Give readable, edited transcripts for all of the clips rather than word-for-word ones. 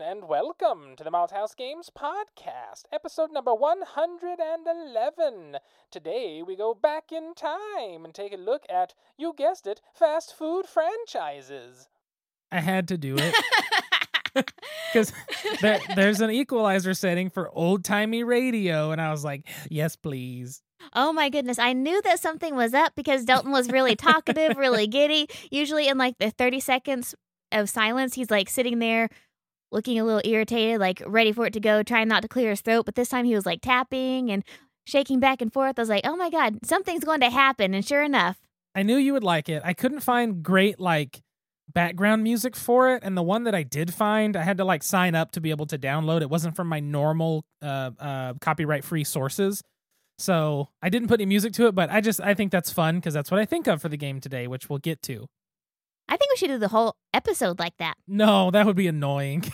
everyone, and welcome to the Malt House Games Podcast, episode number 111. Today we go back in time and take a look at, you guessed it, fast food franchises. I had to do it. Because there's an equalizer setting for old-timey radio, and I was like, yes, please. Oh, my goodness. I knew that something was up because Dalton was really talkative, really giddy. Usually in, like, the 30 seconds of silence, he's, like, sitting there looking a little irritated, like, ready for it to go, trying not to clear his throat. But this time he was, like, tapping and shaking back and forth. I was like, oh, my God, something's going to happen. And sure enough. I knew you would like it. I couldn't find great, like, background music for it, and the one that I did find, I had to like sign up to be able to download. It wasn't from my normal copyright free sources, so I didn't put any music to it, but I think that's fun because that's what I think of for the game today, which we'll get to. I think we should do the whole episode like that. No, that would be annoying.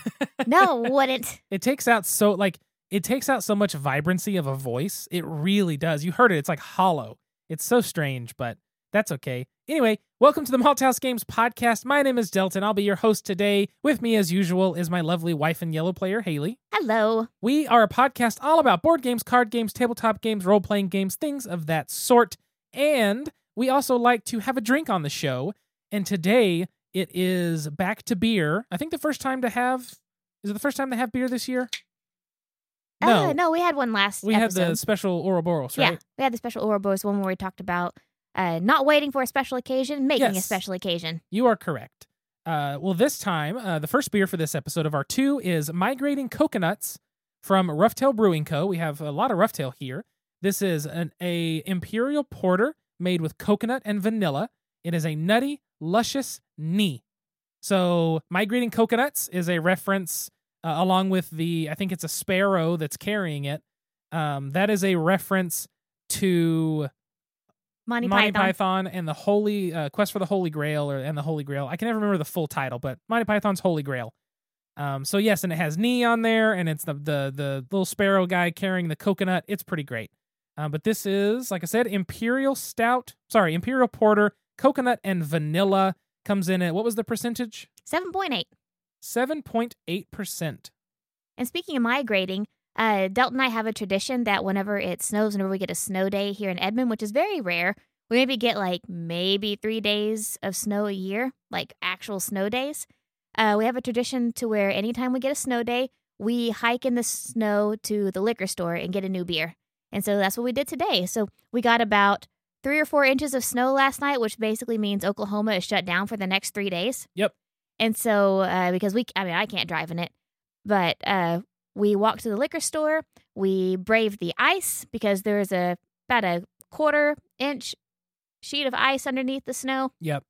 No, wouldn't. It takes out so much vibrancy of a voice. It really does. You heard it. It's like hollow. It's so strange, but that's okay. Anyway, welcome to the Malt House Games Podcast. My name is Delton. I'll be your host today. With me, as usual, is my lovely wife and yellow player, Haley. Hello. We are a podcast all about board games, card games, tabletop games, role-playing games, things of that sort. And we also like to have a drink on the show. And today, it is back to beer. I think is it the first time to have beer this year? No. No, we had one last year. We had the special Ouroboros, right? Yeah, we had the special Ouroboros one where we talked about not waiting for a special occasion, making a special occasion. You are correct. Well, this time, the first beer for this episode of our two is Migrating Coconuts from Roughtail Brewing Co. We have a lot of Roughtail here. This is an imperial porter made with coconut and vanilla. It is a nutty, luscious knee. So Migrating Coconuts is a reference along with I think it's a sparrow that's carrying it. That is a reference to Monty Python and the Holy Quest for the Holy Grail, and the Holy Grail. I can never remember the full title, but Monty Python's Holy Grail. So yes, and it has knee on there, and it's the little sparrow guy carrying the coconut. It's pretty great. But this is, like I said, imperial porter, coconut and vanilla. Comes in at, what was the percentage? 7.8. 7.8%. And speaking of migrating, Delton and I have a tradition that whenever it snows, whenever we get a snow day here in Edmond, which is very rare, we maybe get 3 days of snow a year, like actual snow days. We have a tradition to where anytime we get a snow day, we hike in the snow to the liquor store and get a new beer. And so that's what we did today. So we got about 3 or 4 inches of snow last night, which basically means Oklahoma is shut down for the next 3 days. Yep. And so because I can't drive in it, but we walked to the liquor store. We braved the ice because there is about a quarter-inch sheet of ice underneath the snow. Yep.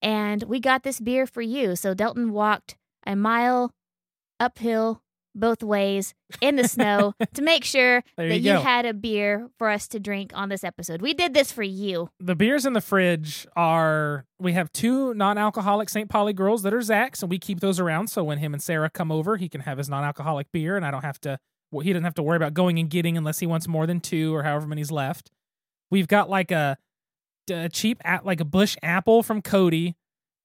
And we got this beer for you. So Delton walked a mile uphill both ways in the snow to make sure you had a beer for us to drink on this episode. We did this for you. The beers in the fridge we have two non-alcoholic St. Pauli girls that are Zach's, and we keep those around. So when him and Sarah come over, he can have his non-alcoholic beer, and he doesn't have to worry about going and getting unless he wants more than two or however many's left. We've got like a cheap, like a bush apple from Cody.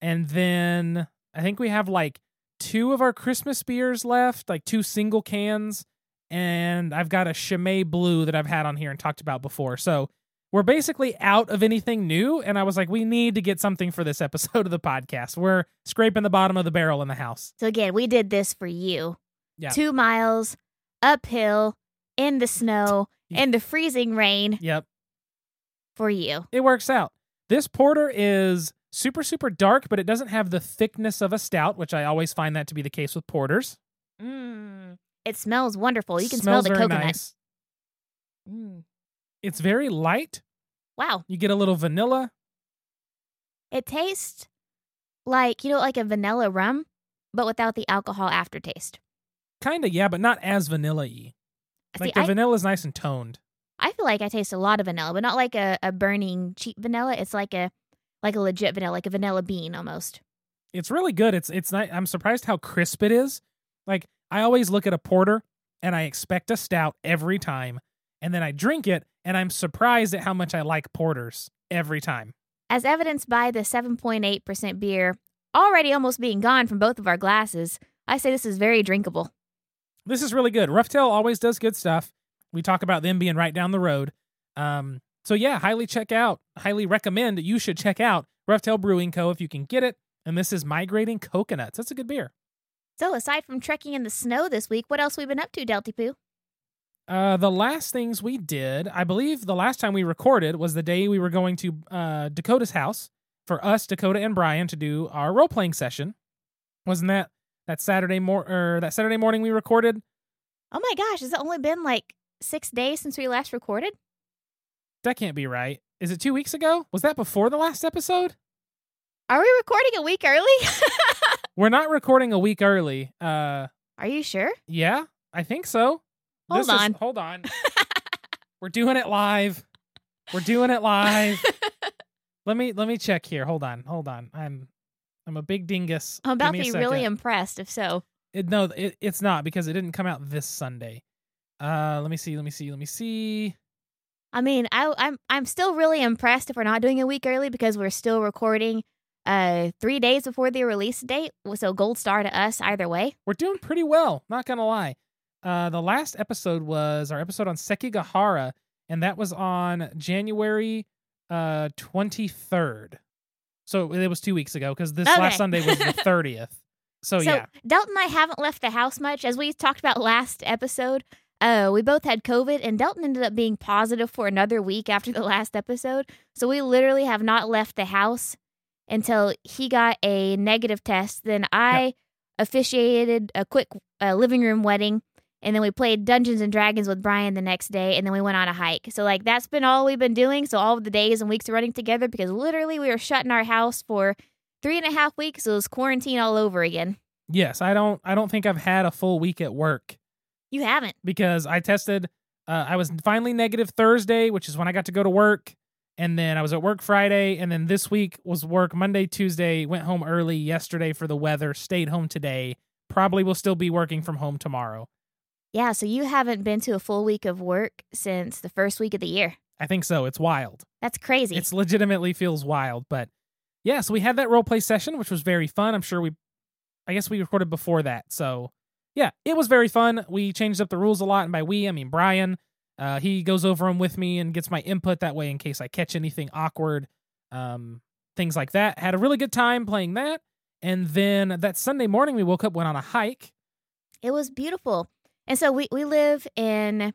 And then I think we have like two of our Christmas beers left, like two single cans, and I've got a Chimay Blue that I've had on here and talked about before. So we're basically out of anything new, and I was like, we need to get something for this episode of the podcast. We're scraping the bottom of the barrel in the house. So again, we did this for you. Yeah. 2 miles uphill in the snow and the freezing rain. Yep. For you. It works out. This porter is super, super dark, but it doesn't have the thickness of a stout, which I always find that to be the case with porters. It smells wonderful. You can smell the coconut. Nice. It's very light. Wow. You get a little vanilla. It tastes like, like a vanilla rum, but without the alcohol aftertaste. Kind of, yeah, but not as vanilla-y. Like the vanilla is nice and toned. I feel like I taste a lot of vanilla, but not like a burning cheap vanilla. It's like a legit vanilla, like a vanilla bean almost. It's really good. It's nice. I'm surprised how crisp it is. Like, I always look at a porter and I expect a stout every time. And then I drink it and I'm surprised at how much I like porters every time. As evidenced by the 7.8% beer already almost being gone from both of our glasses, I say this is very drinkable. This is really good. Roughtail always does good stuff. We talk about them being right down the road. So yeah, highly recommend. You should check out Roughtail Brewing Co. if you can get it. And this is Migrating Coconuts. That's a good beer. So aside from trekking in the snow this week, what else have we been up to, Delty Poo? The last things we did, I believe the last time we recorded was the day we were going to Dakota's house for us, Dakota and Brian, to do our role-playing session. Wasn't that Saturday morning we recorded? Oh my gosh, has it only been like 6 days since we last recorded? That can't be right. Is it 2 weeks ago? Was that before the last episode? Are we recording a week early? We're not recording a week early. Are you sure? Yeah, I think so. Hold on. We're doing it live. Let me check here. Hold on. I'm a big dingus. I'm about to be really impressed if so. It's not because it didn't come out this Sunday. Let me see. I mean, I'm still really impressed if we're not doing a week early because we're still recording 3 days before the release date. So gold star to us either way. We're doing pretty well, not going to lie. The last episode was our episode on Seki Gahara, and that was on January 23rd. So it was 2 weeks ago because this last Sunday was the 30th. So yeah. Delton and I haven't left the house much. As we talked about last episode, we both had COVID, and Delton ended up being positive for another week after the last episode. So we literally have not left the house until he got a negative test. Then I officiated a quick living room wedding. And then we played Dungeons and Dragons with Brian the next day, and then we went on a hike. So, that's been all we've been doing. So, all of the days and weeks are running together because literally we were shut in our house for 3.5 weeks. So it was quarantine all over again. Yes, I don't think I've had a full week at work. You haven't? Because I tested. I was finally negative Thursday, which is when I got to go to work. And then I was at work Friday. And then this week was work Monday, Tuesday, went home early yesterday for the weather, stayed home today. Probably will still be working from home tomorrow. Yeah, so you haven't been to a full week of work since the first week of the year. I think so. It's wild. That's crazy. It legitimately feels wild. But yeah, so we had that role play session, which was very fun. I guess we recorded before that. So yeah, it was very fun. We changed up the rules a lot. And by we, I mean Brian. He goes over them with me and gets my input that way in case I catch anything awkward, things like that. Had a really good time playing that. And then that Sunday morning, we woke up, went on a hike. It was beautiful. And so we live in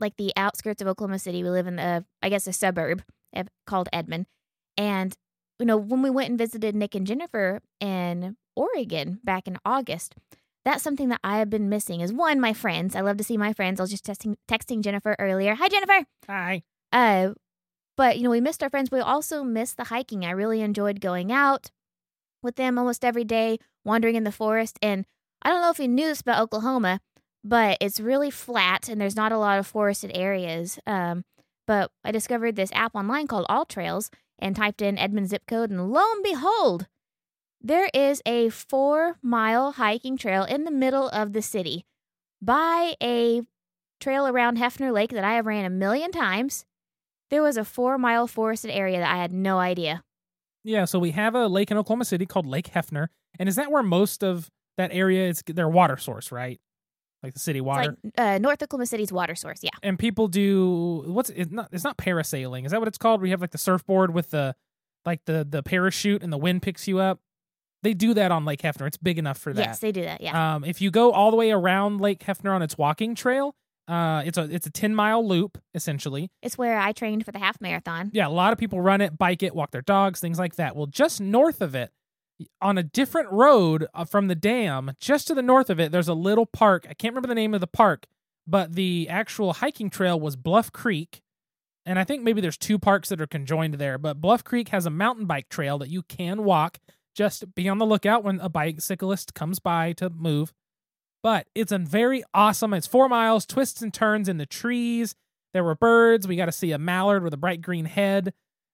the outskirts of Oklahoma City. We live in a suburb called Edmond. And, when we went and visited Nick and Jennifer in Oregon back in August, that's something that I have been missing is one, my friends. I love to see my friends. I was just texting Jennifer earlier. Hi, Jennifer. Hi. But, we missed our friends. We also missed the hiking. I really enjoyed going out with them almost every day, wandering in the forest. And I don't know if you knew this about Oklahoma, but it's really flat, and there's not a lot of forested areas. But I discovered this app online called All Trails and typed in Edmond zip code, and lo and behold, there is a 4-mile hiking trail in the middle of the city by a trail around Hefner Lake that I have ran 1,000,000 times. There was a 4-mile forested area that I had no idea. Yeah, so we have a lake in Oklahoma City called Lake Hefner, and is that where most of that area is their water source, right? Like the city water? It's North Oklahoma City's water source, yeah. And people do, it's not parasailing. Is that what it's called? We have the surfboard with the parachute and the wind picks you up. They do that on Lake Hefner. It's big enough for that. Yes, they do that, yeah. If you go all the way around Lake Hefner on its walking trail, it's a 10-mile loop, essentially. It's where I trained for the half marathon. Yeah, a lot of people run it, bike it, walk their dogs, things like that. Well, just north of it, on a different road from the dam, just to the north of it, there's a little park. I can't remember the name of the park, but the actual hiking trail was Bluff Creek. And I think maybe there's two parks that are conjoined there, but Bluff Creek has a mountain bike trail that you can walk. Just be on the lookout when a bicyclist comes by to move. But it's a very awesome. It's 4 miles, twists and turns in the trees. There were birds. We got to see a mallard with a bright green head.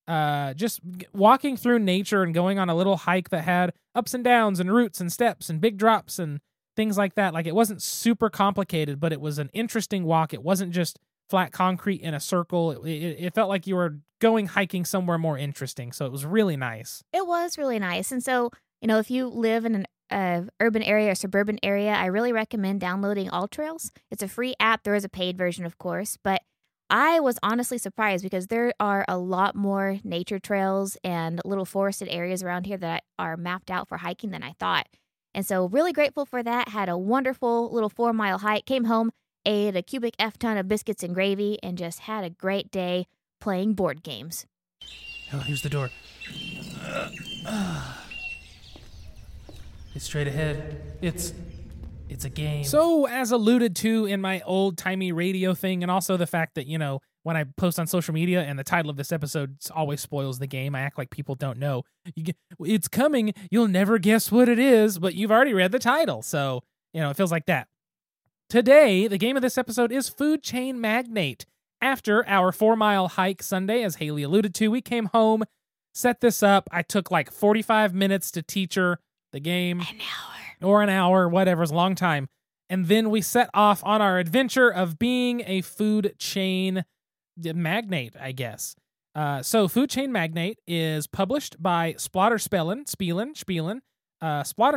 Just walking through nature and going on a little hike that had ups and downs and roots and steps and big drops and things like that. It wasn't super complicated, but it was an interesting walk. It wasn't just flat concrete in a circle. It felt like you were going hiking somewhere more interesting. So it was really nice. It was really nice. And so, if you live in an urban area or suburban area, I really recommend downloading All Trails. It's a free app. There is a paid version, of course, but I was honestly surprised because there are a lot more nature trails and little forested areas around here that are mapped out for hiking than I thought. And so really grateful for that. Had a wonderful little 4-mile hike, came home, ate a cubic F-ton of biscuits and gravy, and just had a great day playing board games. Oh, here's the door. It's straight ahead. It's a game. So as alluded to in my old-timey radio thing, and also the fact that, you know, when I post on social media and the title of this episode always spoils the game, I act like people don't know. It's coming. You'll never guess what it is, but you've already read the title. So, you know, it feels like that. Today, the game of this episode is Food Chain Magnate. After our 4-mile hike Sunday, as Haley alluded to, we came home, set this up. I took like 45 minutes to teach her the game. An hour, whatever. It's a long time. And then we set off on our adventure of being a food chain magnate, I guess. So Food Chain Magnate is published by Splotter Spellen. Splotter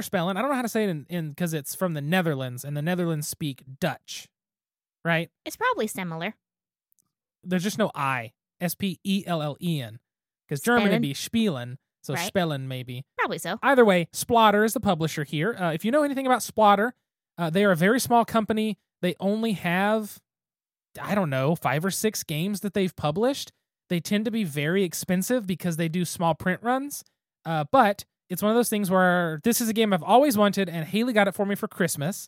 Spellen, I don't know how to say it because it's from the Netherlands, and the Netherlands speak Dutch, right? It's probably similar. There's just no I. S-P-E-L-L-E-N. Because German would be Spielen, so right? Spellen maybe. Probably so. Either way, Splotter is the publisher here. If you know anything about Splotter, they are a very small company. They only have, 5 or 6 games that they've published. They tend to be very expensive because they do small print runs, but it's one of those things where this is a game I've always wanted, and Haley got it for me for Christmas.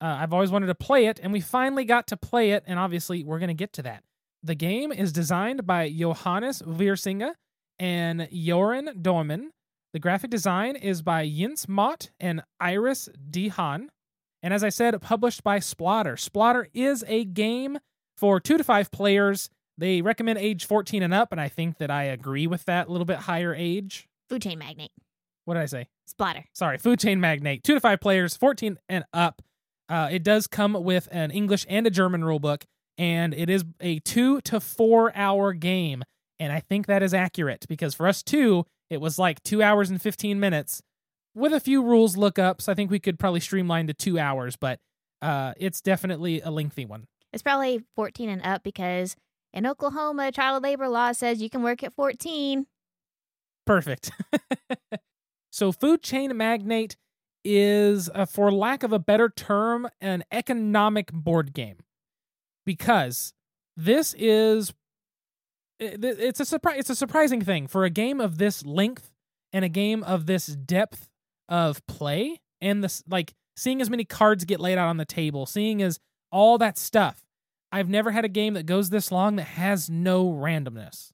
I've always wanted to play it, and we finally got to play it, and obviously we're going to get to that. The game is designed by Johannes Wiersinga and Jeroen Doumen. The graphic design is by Jens Mott and Iris Dehan. And as I said, published by Splotter. Splotter is a game for 2 to 5 players. They recommend age 14 and up, and I think that I agree with that little bit higher age. Food Chain Magnate. What did I say? Splotter. Sorry, Food Chain Magnate. 2 to 5 players, 14 and up. It does come with an English and a German rulebook, and it is a 2 to 4 hour game. And I think that is accurate, because for us two, it was like 2 hours and 15 minutes. With a few rules lookups, I think we could probably streamline to 2 hours, but it's definitely a lengthy one. It's probably 14 and up, because in Oklahoma, child labor law says you can work at 14. Perfect. So Food Chain Magnate is, for lack of a better term, an economic board game. Because this is, it's a surprising thing for a game of this length and a game of this depth of play, and this, like, seeing as many cards get laid out on the table, seeing as all that stuff. I've never had a game that goes this long that has no randomness.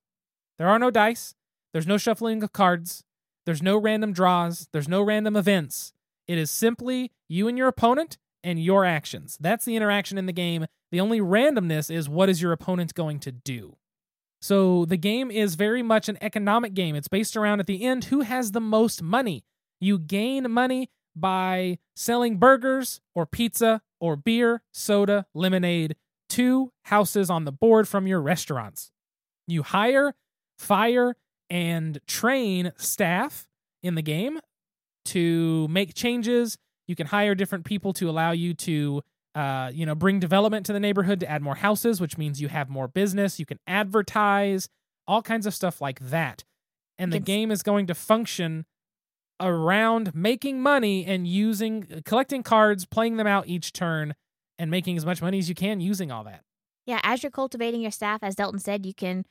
There are no dice. There's no shuffling of cards. There's no random draws. There's no random events. It is simply you and your opponent and your actions. That's the interaction in the game. The only randomness is what is your opponent going to do. So the game is very much an economic game. It's based around, at the end, who has the most money. You gain money by selling burgers or pizza or beer, soda, lemonade, to houses on the board from your restaurants. You hire, fire, and train staff in the game to make changes. You can hire different people to allow you to, bring development to the neighborhood to add more houses, which means you have more business. You can advertise, all kinds of stuff like that. And the game is going to function around making money and collecting cards, playing them out each turn, and making as much money as you can using all that. Yeah, as you're cultivating your staff, as Delton said, you can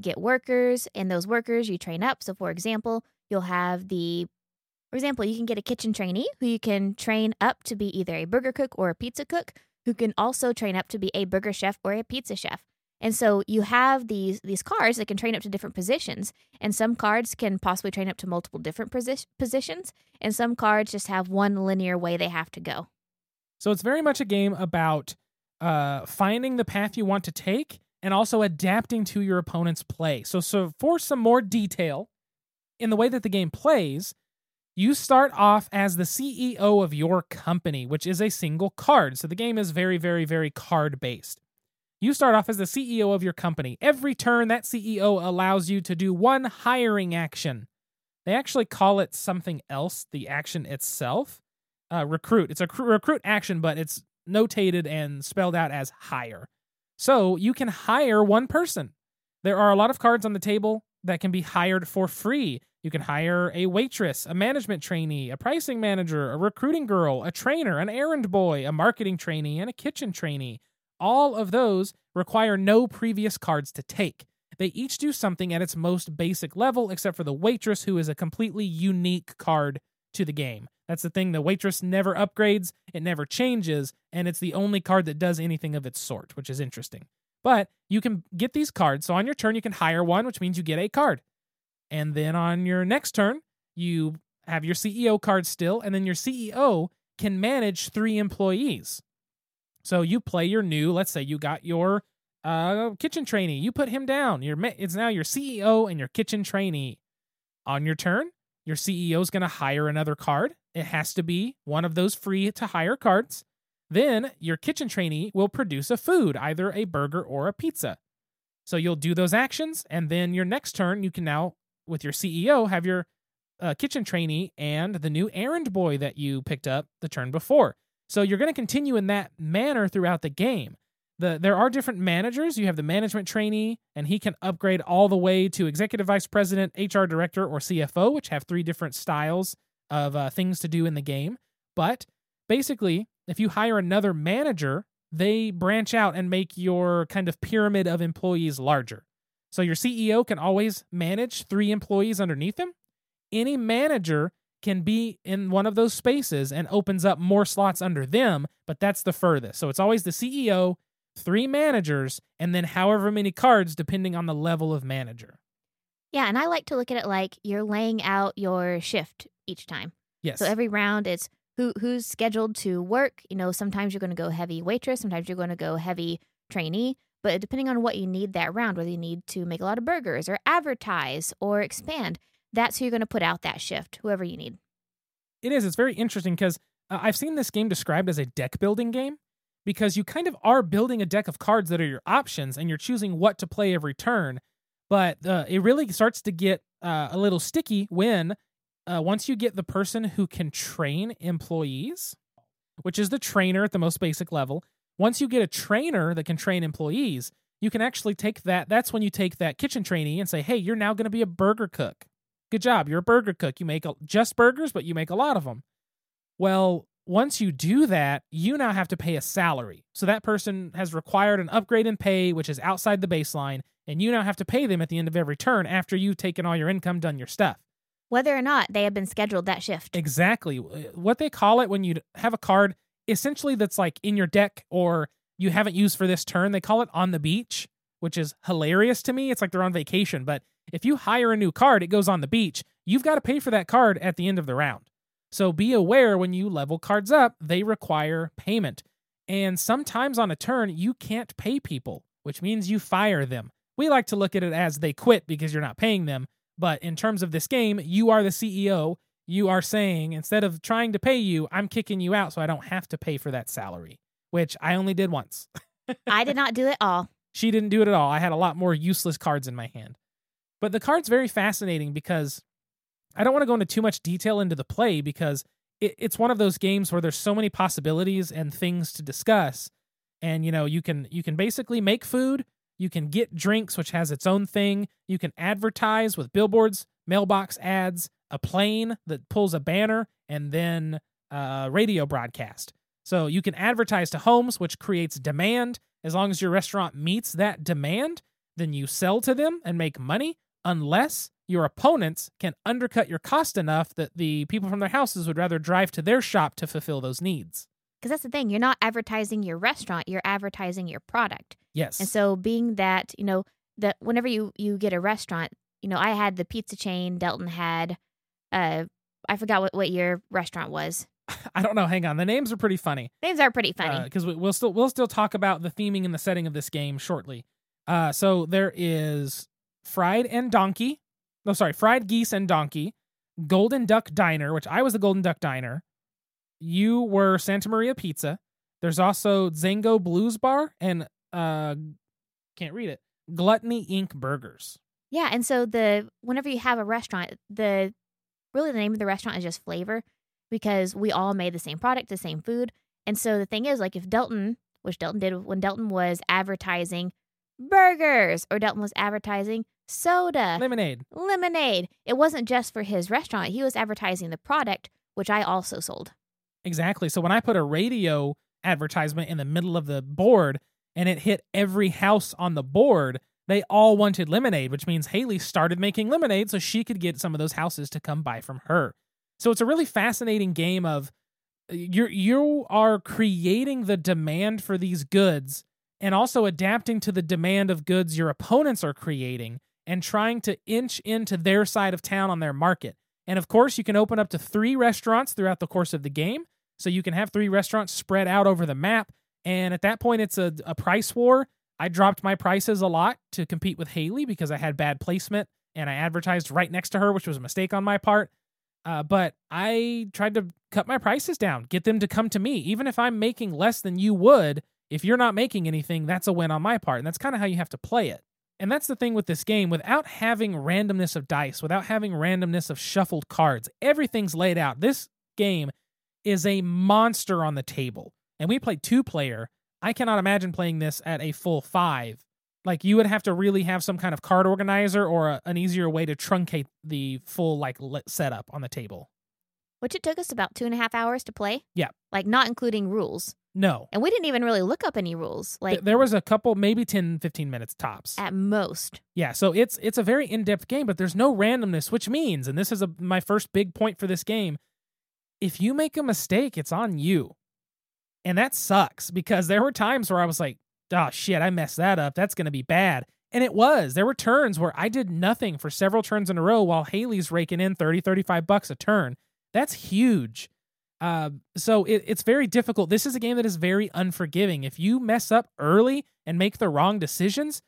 get workers, and those workers you train up. So, for example, you can get a kitchen trainee who you can train up to be either a burger cook or a pizza cook, who can also train up to be a burger chef or a pizza chef. And so you have these cards that can train up to different positions, and some cards can possibly train up to multiple different positions, and some cards just have one linear way they have to go. So it's very much a game about finding the path you want to take, and also adapting to your opponent's play. So for some more detail, in the way that the game plays, you start off as the CEO of your company, which is a single card. So the game is very, very, very card-based. You start off as the CEO of your company. Every turn, that CEO allows you to do one hiring action. They actually call it something else, the action itself. Recruit. It's a recruit action, but it's notated and spelled out as hire. So you can hire one person. There are a lot of cards on the table that can be hired for free. You can hire a waitress, a management trainee, a pricing manager, a recruiting girl, a trainer, an errand boy, a marketing trainee, and a kitchen trainee. All of those require no previous cards to take. They each do something at its most basic level, except for the waitress, who is a completely unique card to the game. That's the thing. The waitress never upgrades, it never changes, and it's the only card that does anything of its sort, which is interesting. But you can get these cards. So on your turn, you can hire one, which means you get a card. And then on your next turn, you have your CEO card still, and then your CEO can manage 3 employees. So you play your new, let's say you got your kitchen trainee. You put him down. It's now your CEO and your kitchen trainee. On your turn, your CEO is going to hire another card. It has to be one of those free to hire cards. Then your kitchen trainee will produce a food, either a burger or a pizza. So you'll do those actions, and then your next turn, you can now, with your CEO, have your kitchen trainee and the new errand boy that you picked up the turn before. So you're going to continue in that manner throughout the game. There are different managers. You have the management trainee, and he can upgrade all the way to executive vice president, HR director, or CFO, which have 3 different styles of things to do in the game. But basically, if you hire another manager, they branch out and make your kind of pyramid of employees larger. So your CEO can always manage 3 employees underneath him. Any manager can be in one of those spaces and opens up more slots under them, but that's the furthest. So it's always the CEO, 3 managers, and then however many cards depending on the level of manager. Yeah, and I like to look at it like you're laying out your shift each time. Yes. So every round it's who's scheduled to work. You know, sometimes you're going to go heavy waitress, sometimes you're going to go heavy trainee, but depending on what you need that round, whether you need to make a lot of burgers or advertise or expand, that's who you're going to put out that shift, whoever you need. It is. It's very interesting because I've seen this game described as a deck building game, because you kind of are building a deck of cards that are your options and you're choosing what to play every turn. But it really starts to get a little sticky when once you get the person who can train employees, which is the trainer at the most basic level. Once you get a trainer that can train employees, you can actually take that. That's when you take that kitchen trainee and say, hey, you're now going to be a burger cook. Good job. You're a burger cook. You make just burgers, but you make a lot of them. Well, once you do that, you now have to pay a salary. So that person has required an upgrade in pay, which is outside the baseline, and you now have to pay them at the end of every turn after you've taken all your income, done your stuff. Whether or not they have been scheduled that shift. Exactly. What they call it when you have a card, essentially that's like in your deck or you haven't used for this turn, they call it on the beach, which is hilarious to me. It's like they're on vacation, but if you hire a new card, it goes on the beach. You've got to pay for that card at the end of the round. So be aware when you level cards up, they require payment. And sometimes on a turn, you can't pay people, which means you fire them. We like to look at it as they quit because you're not paying them. But in terms of this game, you are the CEO. You are saying, instead of trying to pay you, I'm kicking you out so I don't have to pay for that salary, which I only did once. I did not do it all. She didn't do it at all. I had a lot more useless cards in my hand. But the card's very fascinating because I don't want to go into too much detail into the play because it's one of those games where there's so many possibilities and things to discuss. And, you know, you can basically make food. You can get drinks, which has its own thing. You can advertise with billboards, mailbox ads, a plane that pulls a banner, and then radio broadcast. So you can advertise to homes, which creates demand. As long as your restaurant meets that demand, then you sell to them and make money, unless your opponents can undercut your cost enough that the people from their houses would rather drive to their shop to fulfill those needs. Because that's the thing. You're not advertising your restaurant. You're advertising your product. Yes. And so being that, you know, that whenever you get a restaurant, you know, I had the pizza chain. Delton had, I forgot what your restaurant was. I don't know. Hang on. The names are pretty funny. Because we'll still talk about the theming and the setting of this game shortly. So there is Fried Geese and Donkey, Golden Duck Diner, which I was the Golden Duck Diner. You were Santa Maria Pizza. There's also Zango Blues Bar and, can't read it, Gluttony Inc. Burgers. Yeah, and so whenever you have a restaurant, the really the name of the restaurant is just flavor, because we all made the same product, the same food. And so the thing is, like, if Delton, which Delton did when Delton was advertising burgers, or Delton was advertising soda, lemonade, it wasn't just for his restaurant. He was advertising the product, which I also sold. Exactly. So when I put a radio advertisement in the middle of the board and it hit every house on the board, they all wanted lemonade, which means Haley started making lemonade so she could get some of those houses to come buy from her. So it's a really fascinating game of you are creating the demand for these goods and also adapting to the demand of goods your opponents are creating and trying to inch into their side of town on their market. And of course, you can open up to 3 restaurants throughout the course of the game. So you can have 3 restaurants spread out over the map. And at that point, it's a price war. I dropped my prices a lot to compete with Haley because I had bad placement and I advertised right next to her, which was a mistake on my part. But I tried to cut my prices down, get them to come to me. Even if I'm making less than you would, if you're not making anything, that's a win on my part. And that's kind of how you have to play it. And that's the thing with this game. Without having randomness of dice, without having randomness of shuffled cards, everything's laid out. This game is a monster on the table. And we played 2-player. I cannot imagine playing this at a full 5. Like, you would have to really have some kind of card organizer or an easier way to truncate the full, like, setup on the table. Which it took us about 2.5 hours to play. Yeah. Like, not including rules. No. And we didn't even really look up any rules. Like, there was a couple, maybe 10, 15 minutes tops. At most. Yeah, so it's a very in-depth game, but there's no randomness, which means, and this is my first big point for this game, if you make a mistake, it's on you. And that sucks, because there were times where I was like, oh, shit, I messed that up. That's going to be bad. And it was. There were turns where I did nothing for several turns in a row while Haley's raking in $30-$35 a turn. That's huge. So it's very difficult. This is a game that is very unforgiving. If you mess up early and make the wrong decisions,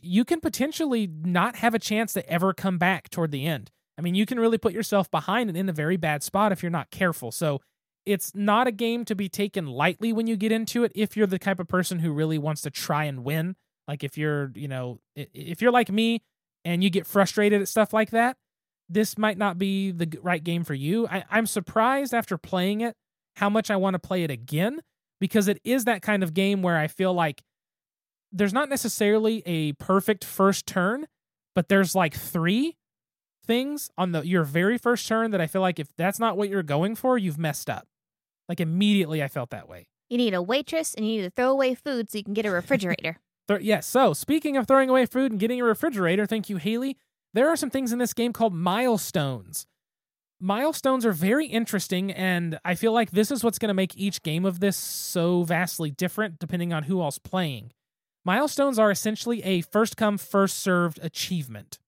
you can potentially not have a chance to ever come back toward the end. I mean, you can really put yourself behind and in a very bad spot if you're not careful. So it's not a game to be taken lightly when you get into it if you're the type of person who really wants to try and win. Like if you're like me and you get frustrated at stuff like that, this might not be the right game for you. I'm surprised after playing it how much I want to play it again, because it is that kind of game where I feel like there's not necessarily a perfect first turn, but there's like 3 things on your very first turn that I feel like if that's not what you're going for, you've messed up. Like, immediately I felt that way. You need a waitress and you need to throw away food so you can get a refrigerator. Yes, so speaking of throwing away food and getting a refrigerator, thank you, Haley. There are some things in this game called milestones. Milestones are very interesting, and I feel like this is what's going to make each game of this so vastly different depending on who all's playing. Milestones are essentially a first-come, first-served achievement.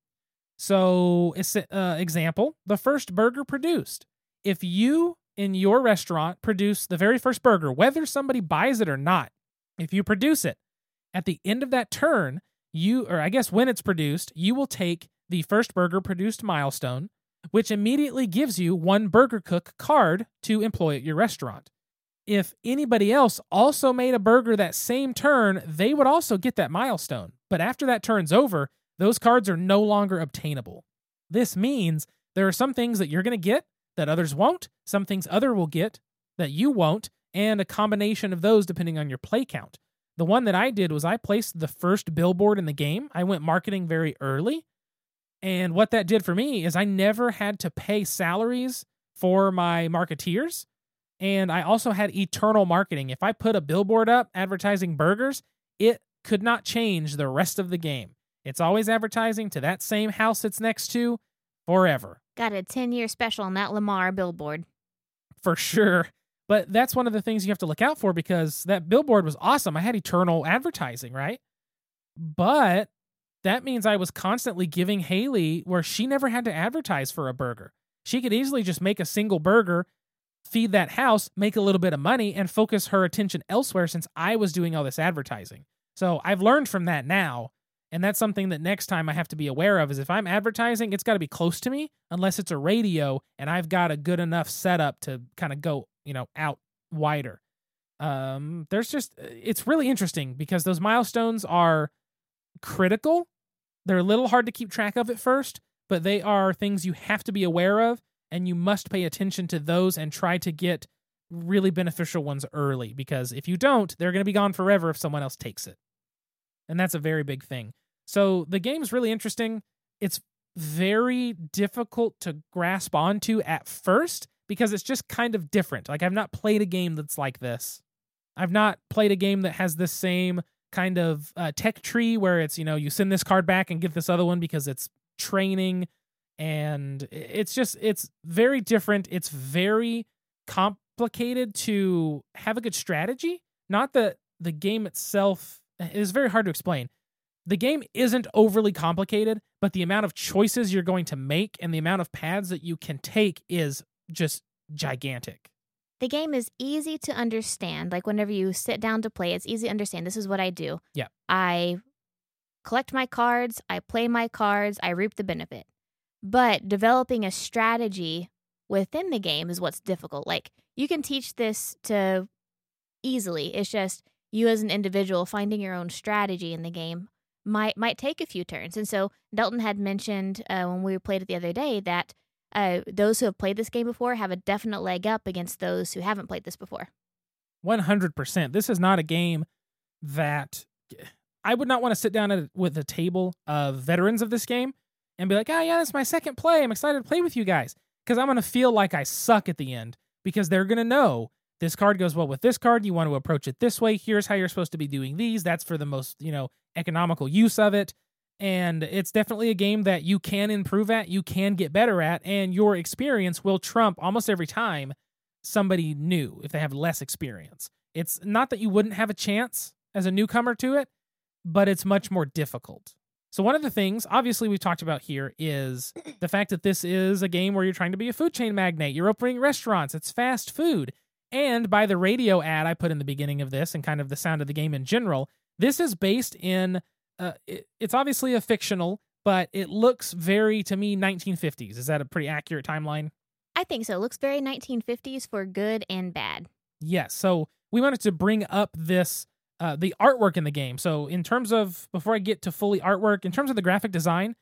So, example, the first burger produced. If you, in your restaurant, produce the very first burger, whether somebody buys it or not, if you produce it, at the end of that turn, when it's produced, you will take the first burger produced milestone, which immediately gives you 1 burger cook card to employ at your restaurant. If anybody else also made a burger that same turn, they would also get that milestone. But after that turn's over, those cards are no longer obtainable. This means there are some things that you're going to get that others won't, some things other will get that you won't, and a combination of those depending on your play count. The one that I did was I placed the first billboard in the game. I went marketing very early. And what that did for me is I never had to pay salaries for my marketeers. And I also had eternal marketing. If I put a billboard up advertising burgers, it could not change the rest of the game. It's always advertising to that same house it's next to forever. Got a 10-year special on that Lamar billboard. For sure. But that's one of the things you have to look out for, because that billboard was awesome. I had eternal advertising, right? But that means I was constantly giving Haley where she never had to advertise for a burger. She could easily just make a single burger, feed that house, make a little bit of money, and focus her attention elsewhere since I was doing all this advertising. So I've learned from that now, and that's something that next time I have to be aware of is if I'm advertising, it's got to be close to me unless it's a radio and I've got a good enough setup to kind of go, out wider. It's really interesting because those milestones are critical. They're a little hard to keep track of at first, but they are things you have to be aware of and you must pay attention to those and try to get really beneficial ones early, because if you don't, they're going to be gone forever if someone else takes it. And that's a very big thing. So the game's really interesting. It's very difficult to grasp onto at first because it's just kind of different. Like, I've not played a game that's like this. I've not played a game that has this same kind of tech tree where it's, you know, you send this card back and get this other one because it's training. And it's just, it's very different. It's very complicated to have a good strategy. Not that the game itself is very hard to explain. The game isn't overly complicated, but the amount of choices you're going to make and the amount of paths that you can take is just gigantic. The game is easy to understand. Like, whenever you sit down to play, it's easy to understand. This is what I do. Yeah. I collect my cards. I play my cards. I reap the benefit. But developing a strategy within the game is what's difficult. Like, you can teach this to easily. It's just you as an individual finding your own strategy in the game might take a few turns. And so Delton had mentioned when we played it the other day that those who have played this game before have a definite leg up against those who haven't played this before. 100%. This is not a game that I would not want to sit down with a table of veterans of this game and be like, oh yeah, that's my second play. I'm excited to play with you guys. Because I'm going to feel like I suck at the end, because they're going to know this card goes well with this card. You want to approach it this way. Here's how you're supposed to be doing these. That's for the most, economical use of it. And it's definitely a game that you can improve at, you can get better at, and your experience will trump almost every time somebody new if they have less experience. It's not that you wouldn't have a chance as a newcomer to it, but it's much more difficult. So one of the things, obviously, we've talked about here is the fact that this is a game where you're trying to be a food chain magnate. You're opening restaurants. It's fast food. And by the radio ad I put in the beginning of this and kind of the sound of the game in general, this is based in... It's obviously a fictional, but it looks very, to me, 1950s. Is that a pretty accurate timeline? I think so. It looks very 1950s for good and bad. Yes. Yeah, so we wanted to bring up this, the artwork in the game. So in terms of, before I get to fully artwork, in terms of the graphic design,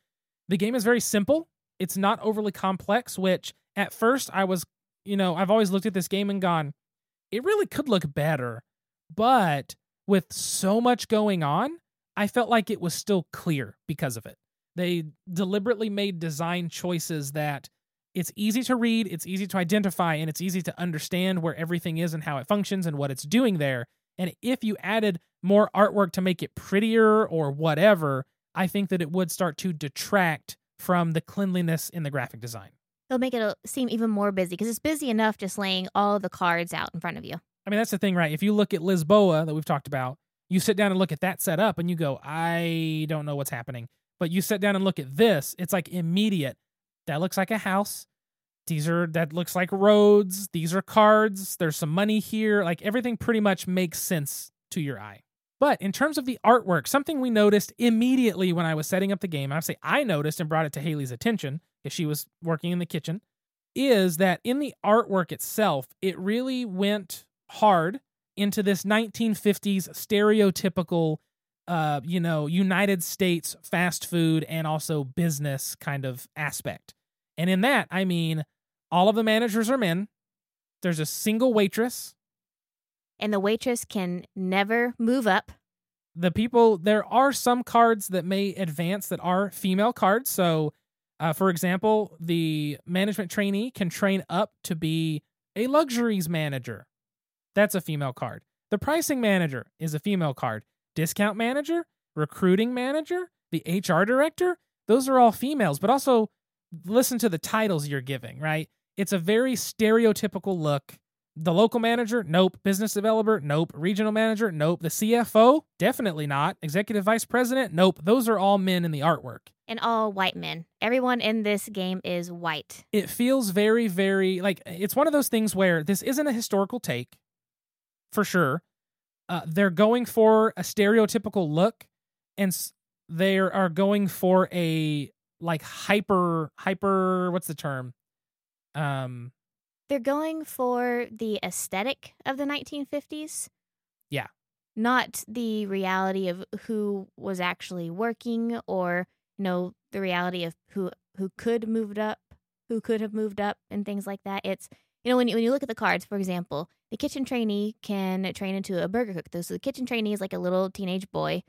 the game is very simple. It's not overly complex, which at first I was, I've always looked at this game and gone, it really could look better. But with so much going on, I felt like it was still clear because of it. They deliberately made design choices that it's easy to read, it's easy to identify, and it's easy to understand where everything is and how it functions and what it's doing there. And if you added more artwork to make it prettier or whatever, I think that it would start to detract from the cleanliness in the graphic design. It'll make it seem even more busy, because it's busy enough just laying all the cards out in front of you. I mean, that's the thing, right? If you look at Lisboa that we've talked about, you sit down and look at that setup and you go, I don't know what's happening. But you sit down and look at this, it's like immediate. That looks like a house. That looks like roads. These are cards. There's some money here. Like, everything pretty much makes sense to your eye. But in terms of the artwork, something we noticed immediately when I was setting up the game, I noticed and brought it to Haley's attention because she was working in the kitchen, is that in the artwork itself, it really went hard into this 1950s stereotypical, United States fast food and also business kind of aspect. And in that, I mean, all of the managers are men. There's a single waitress. And the waitress can never move up. There are some cards that may advance that are female cards. So, for example, the management trainee can train up to be a luxuries manager. That's a female card. The pricing manager is a female card. Discount manager, recruiting manager, the HR director, those are all females. But also, listen to the titles you're giving, right? It's a very stereotypical look. The local manager? Nope. Business developer? Nope. Regional manager? Nope. The CFO? Definitely not. Executive vice president? Nope. Those are all men in the artwork. And all white men. Everyone in this game is white. It feels very, very, like, it's one of those things where this isn't a historical take. For sure. They're going for a stereotypical look, and they are going for a, like, hyper, what's the term? They're going for the aesthetic of the 1950s. Yeah. Not the reality of who was actually working or, the reality of who could move up who could have moved up and things like that. It's, you know, when you look at the cards, for example, the kitchen trainee can train into a burger cook. So the kitchen trainee is like a little teenage boy.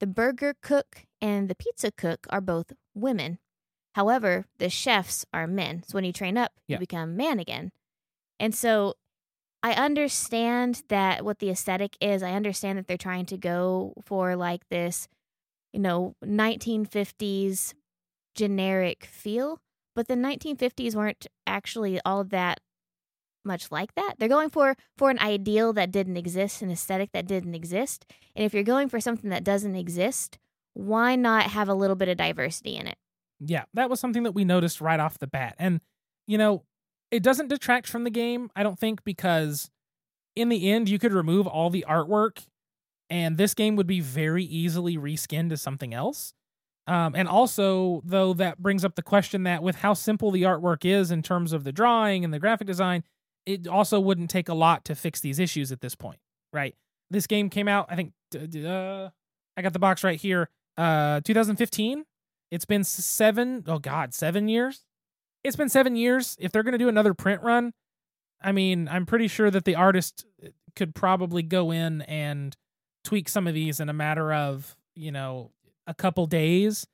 The burger cook and the pizza cook are both women. However, the chefs are men. So when you train up, you become man again. And so I understand that what the aesthetic is. I understand that they're trying to go for like this, you know, 1950s generic feel. But the 1950s weren't actually all that much like that. They're going for an ideal that didn't exist, an aesthetic that didn't exist. And if you're going for something that doesn't exist, why not have a little bit of diversity in it? Yeah, that was something that we noticed right off the bat. And, you know, it doesn't detract from the game, I don't think, because in the end, you could remove all the artwork and this game would be very easily reskinned to something else. And also, though, that brings up the question that with how simple the artwork is in terms of the drawing and the graphic design, it also wouldn't take a lot to fix these issues at this point, right? This game came out, I think, I got the box right here, 2015. It's been 7 years. It's been 7 years. If they're going to do another print run, I mean, I'm pretty sure that the artist could probably go in and tweak some of these in a matter of, you know, a couple days,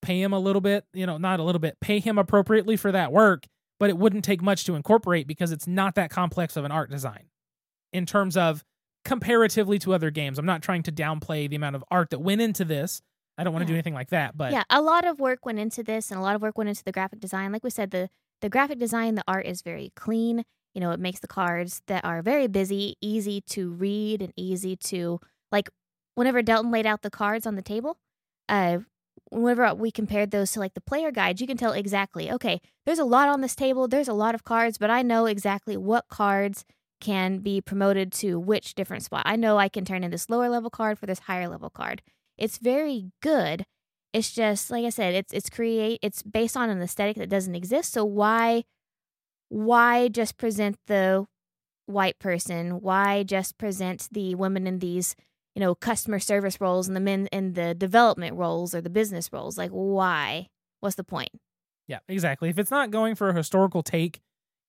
pay him a little bit, you know, not a little bit, pay him appropriately for that work, but it wouldn't take much to incorporate because it's not that complex of an art design in terms of comparatively to other games. I'm not trying to downplay the amount of art that went into this. I don't want to do anything like that, but... Yeah, a lot of work went into this, and a lot of work went into the graphic design. Like we said, the graphic design, the art is very clean. You know, it makes the cards that are very busy, easy to read, and easy to... Like, whenever Delton laid out the cards on the table, whenever we compared those to, like, the player guides, you can tell exactly, okay, there's a lot on this table, there's a lot of cards, but I know exactly what cards can be promoted to which different spot. I know I can turn in this lower-level card for this higher-level card. It's very good. It's just, like I said, it's based on an aesthetic that doesn't exist. So why just present the white person? Why just present the women in these, you know, customer service roles and the men in the development roles or the business roles? Like, why? What's the point? Yeah, exactly. If it's not going for a historical take,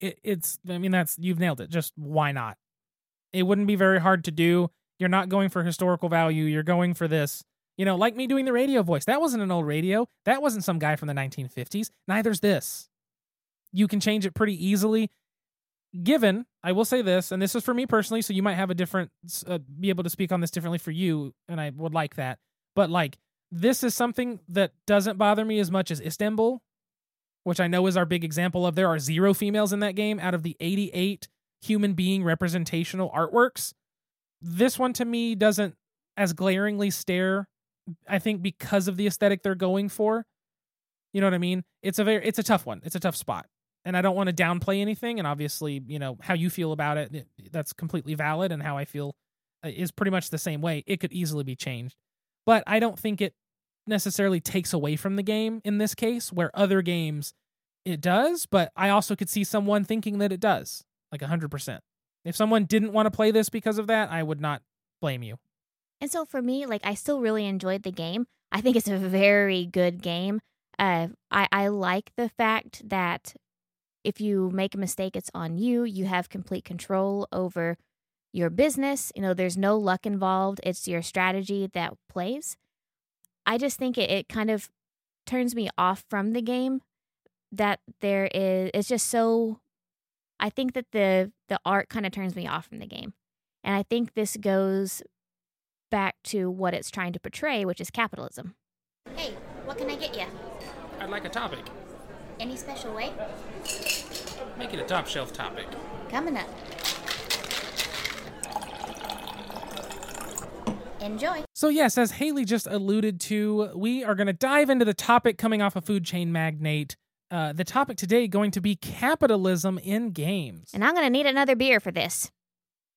you've nailed it. Just why not? It wouldn't be very hard to do. You're not going for historical value. You're going for this. You know, like me doing the radio voice. That wasn't an old radio. That wasn't some guy from the 1950s. Neither's this. You can change it pretty easily. Given, I will say this, and this is for me personally, so you might have a different, be able to speak on this differently for you, and I would like that. But, like, this is something that doesn't bother me as much as Istanbul, which I know is our big example of there are 0 females in that game out of the 88 human being representational artworks. This one, to me, doesn't as glaringly stare, I think, because of the aesthetic they're going for. You know what I mean? It's a tough one. It's a tough spot. And I don't want to downplay anything. And obviously, you know, how you feel about it, that's completely valid. And how I feel is pretty much the same way. It could easily be changed. But I don't think it necessarily takes away from the game in this case, where other games it does. But I also could see someone thinking that it does, like 100%. If someone didn't want to play this because of that, I would not blame you. And so for me, like, I still really enjoyed the game. I think it's a very good game. I like the fact that if you make a mistake, it's on you. You have complete control over your business. You know, there's no luck involved. It's your strategy that plays. I just think it kind of turns me off from the game that it's just so... I think that the art kind of turns me off from the game. And I think this goes back to what it's trying to portray, which is capitalism. Hey, what can I get you? I'd like a topic. Any special way? Make it a top shelf topic. Coming up. Enjoy. So yes, as Haley just alluded to, we are going to dive into the topic coming off of Food Chain Magnate. The topic today going to be capitalism in games. And I'm going to need another beer for this.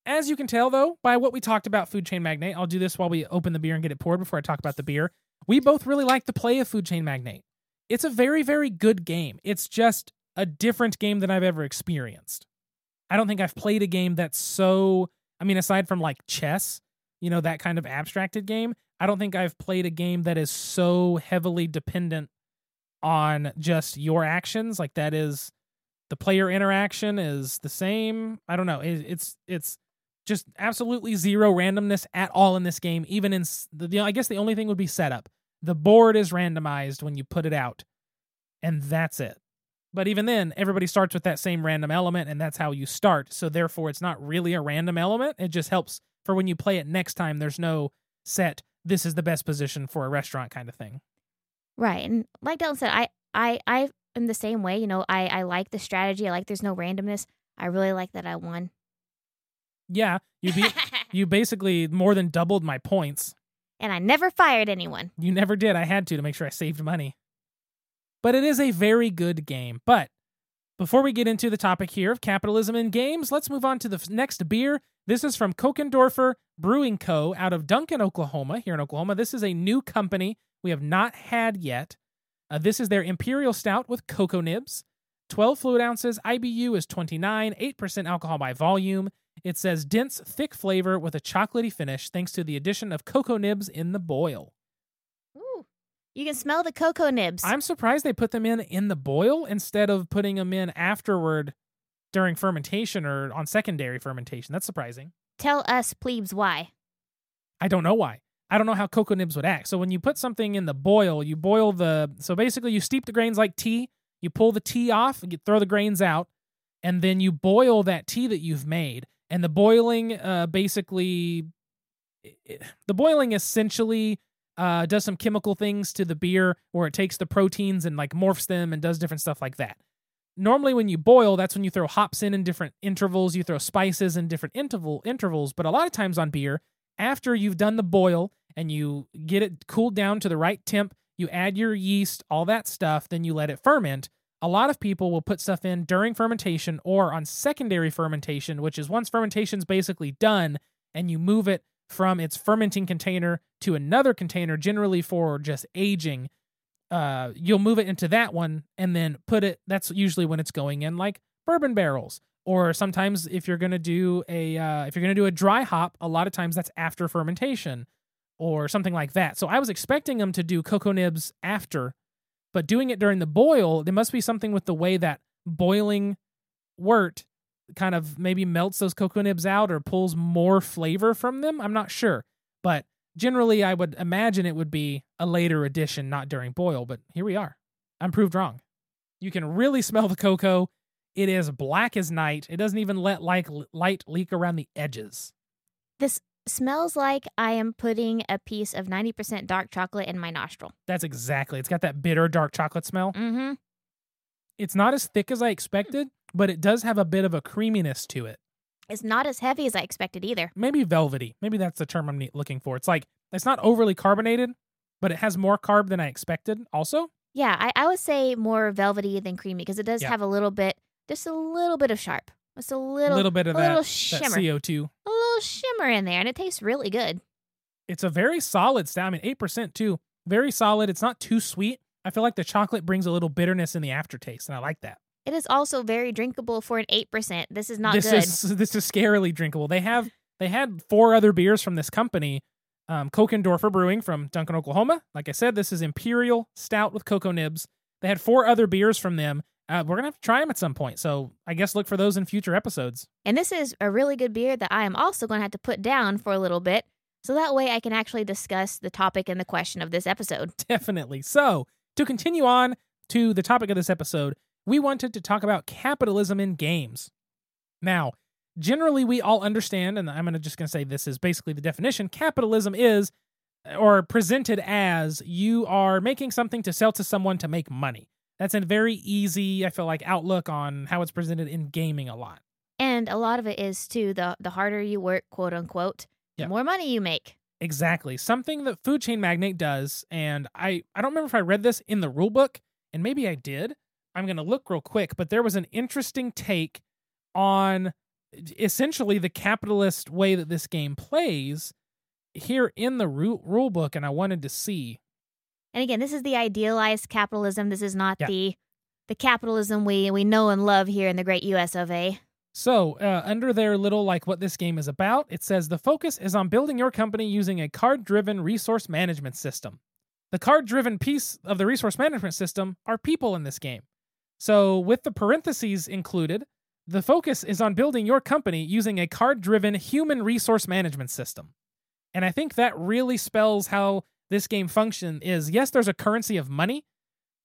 As you can tell, though, by what we talked about Food Chain Magnate, I'll do this while we open the beer and get it poured before I talk about the beer. We both really like the play of Food Chain Magnate. It's a very, very good game. It's just a different game than I've ever experienced. I don't think I've played a game that's so... I mean, aside from, like, chess, you know, that kind of abstracted game, I don't think I've played a game that is so heavily dependent on just your actions. Like, that is The player interaction is the same. I don't know. It's just absolutely zero randomness at all in this game. Even in the I guess the only thing would be setup. The board is randomized when you put it out, and that's it. But even then, everybody starts with that same random element, and that's how you start. So therefore, it's not really a random element. It just helps for when you play it next time. There's no set, this is the best position for a restaurant kind of thing. Right. And like Dylan said, I am the same way. You know, I like the strategy. I like there's no randomness. I really like that I won. Yeah. You basically more than doubled my points. And I never fired anyone. You never did. I had to make sure I saved money. But it is a very good game. But before we get into the topic here of capitalism in games, let's move on to the next beer. This is from Kokendorfer Brewing Co. out of Duncan, Oklahoma, here in Oklahoma. This is a new company we have not had yet. This is their Imperial Stout with cocoa nibs. 12 fluid ounces, IBU is 29, 8% alcohol by volume. It says dense, thick flavor with a chocolatey finish thanks to the addition of cocoa nibs in the boil. You can smell the cocoa nibs. I'm surprised they put them in the boil instead of putting them in afterward during fermentation or on secondary fermentation. That's surprising. Tell us, plebes, why. I don't know why. I don't know how cocoa nibs would act. So when you put something in the boil, you boil the... So basically you steep the grains like tea, you pull the tea off, and you throw the grains out, and then you boil that tea that you've made. And the boiling basically... The boiling essentially... does some chemical things to the beer where it takes the proteins and like morphs them and does different stuff like that. Normally when you boil, that's when you throw hops in different intervals, you throw spices in different intervals, but a lot of times on beer, after you've done the boil and you get it cooled down to the right temp, you add your yeast, all that stuff, then you let it ferment. A lot of people will put stuff in during fermentation or on secondary fermentation, which is once fermentation's basically done and you move it from its fermenting container to another container, generally for just aging, you'll move it into that one and then put it, that's usually when it's going in like bourbon barrels. Or sometimes if you're going to do a dry hop, a lot of times that's after fermentation or something like that. So I was expecting them to do cocoa nibs after, but doing it during the boil, there must be something with the way that boiling wort kind of maybe melts those cocoa nibs out or pulls more flavor from them. I'm not sure. But generally, I would imagine it would be a later addition, not during boil. But here we are. I'm proved wrong. You can really smell the cocoa. It is black as night. It doesn't even let light leak around the edges. This smells like I am putting a piece of 90% dark chocolate in my nostril. That's exactly. It's got that bitter dark chocolate smell. Mm-hmm. It's not as thick as I expected, but it does have a bit of a creaminess to it. It's not as heavy as I expected either. Maybe velvety. Maybe that's the term I'm looking for. It's like, it's not overly carbonated, but it has more carb than I expected also. Yeah, I would say more velvety than creamy because it does have a little bit, just a little bit of sharp. Just a little bit of that shimmer. That CO2. A little shimmer in there, and it tastes really good. It's a very solid stout. I mean, 8% too. Very solid. It's not too sweet. I feel like the chocolate brings a little bitterness in the aftertaste, and I like that. It is also very drinkable for an 8%. This is not good. This is scarily drinkable. They had 4 other beers from this company, Kokendorfer Brewing from Duncan, Oklahoma. Like I said, this is Imperial Stout with cocoa nibs. They had 4 other beers from them. We're gonna have to try them at some point. So I guess look for those in future episodes. And this is a really good beer that I am also gonna have to put down for a little bit, so that way I can actually discuss the topic and the question of this episode. Definitely. So to continue on to the topic of this episode, we wanted to talk about capitalism in games. Now, generally we all understand, and I'm just going to say this is basically the definition, capitalism is, or presented as, you are making something to sell to someone to make money. That's a very easy, I feel like, outlook on how it's presented in gaming a lot. And a lot of it is, too, the harder you work, quote unquote, the more money you make. Exactly. Something that Food Chain Magnate does, and I don't remember if I read this in the rule book, and maybe I did. I'm going to look real quick, but there was an interesting take on essentially the capitalist way that this game plays here in the rule book, and I wanted to see. And again, this is the idealized capitalism. This is not the capitalism we know and love here in the great U.S. of A. So, under their little, like, what this game is about, it says, the focus is on building your company using a card-driven resource management system. The card-driven piece of the resource management system are people in this game. So with the parentheses included, the focus is on building your company using a card-driven human resource management system. And I think that really spells how this game function is. Yes, there's a currency of money,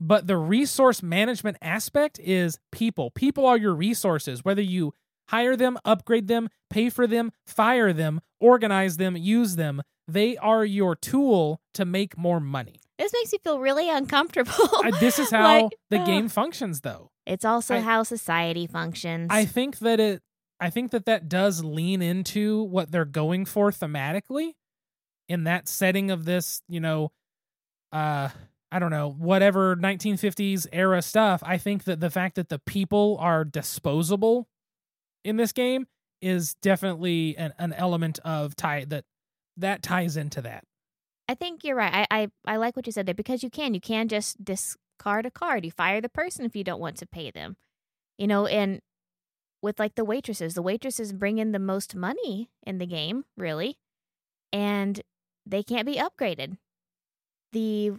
but the resource management aspect is people. People are your resources, whether you hire them, upgrade them, pay for them, fire them, organize them, use them. They are your tool to make more money. This makes you feel really uncomfortable. This is how the game functions, though. It's also how society functions. I think that does lean into what they're going for thematically in that setting of this, I don't know, whatever 1950s era stuff. I think that the fact that the people are disposable in this game is definitely an element of tie that ties into that. I think you're right. I like what you said there, because you can just discard a card. You fire the person if you don't want to pay them, and with like the waitresses bring in the most money in the game, really, and they can't be upgraded. The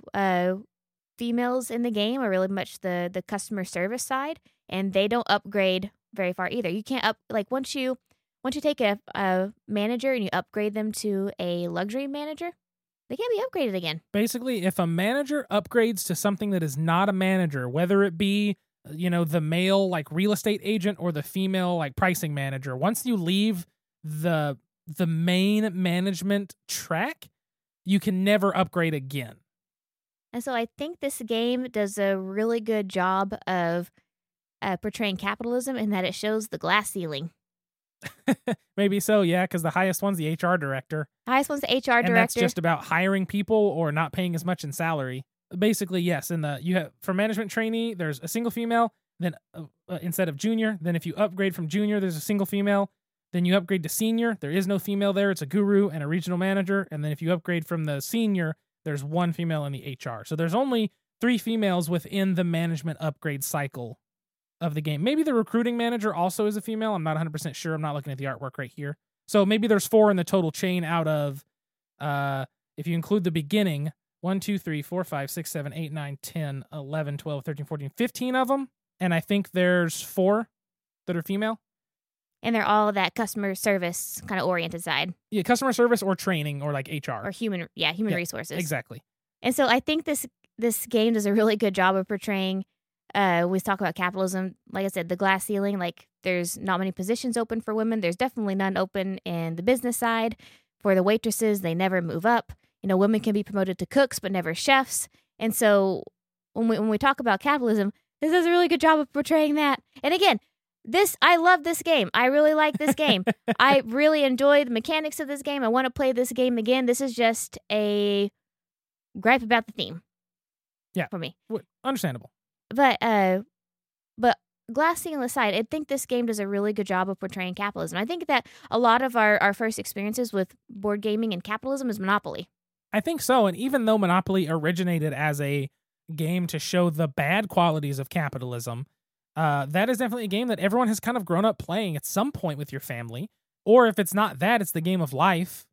females in the game are really much the customer service side, and they don't upgrade very far either. You can't once you take a manager and you upgrade them to a luxury manager, they can't be upgraded again. Basically, if a manager upgrades to something that is not a manager, whether it be the male real estate agent or the female pricing manager, once you leave the main management track, you can never upgrade again. And so I think this game does a really good job of portraying capitalism, in that it shows the glass ceiling. Maybe so, yeah, because the highest one's the HR director. And that's just about hiring people or not paying as much in salary. Basically, yes. For management trainee, there's a single female, then instead of junior. Then if you upgrade from junior, there's a single female. Then you upgrade to senior. There is no female there. It's a guru and a regional manager. And then if you upgrade from the senior, there's one female in the HR. So there's only 3 females within the management upgrade cycle of the game. Maybe the recruiting manager also is a female. I'm not 100% sure. I'm not looking at the artwork right here. So maybe there's 4 in the total chain out of, if you include the beginning, 1, 2, 3, 4, 5, 6, 7, 8, 9, 10, 11, 12, 13, 14, 15 of them. And I think there's 4 that are female. And they're all that customer service kind of oriented side. Yeah, customer service or training or HR. Or human resources. Exactly. And so I think this game does a really good job of portraying, we talk about capitalism, like I said, the glass ceiling, there's not many positions open for women. There's definitely none open in the business side. For the waitresses, they never move up. Women can be promoted to cooks, but never chefs. And so when we talk about capitalism, this does a really good job of portraying that. And again, I love this game. I really like this game. I really enjoy the mechanics of this game. I want to play this game again. This is just a gripe about the theme. Yeah. For me. Understandable. But glass ceiling aside, I think this game does a really good job of portraying capitalism. I think that a lot of our first experiences with board gaming and capitalism is Monopoly. I think so. And even though Monopoly originated as a game to show the bad qualities of capitalism, that is definitely a game that everyone has kind of grown up playing at some point with your family. Or if it's not that, it's the game of life,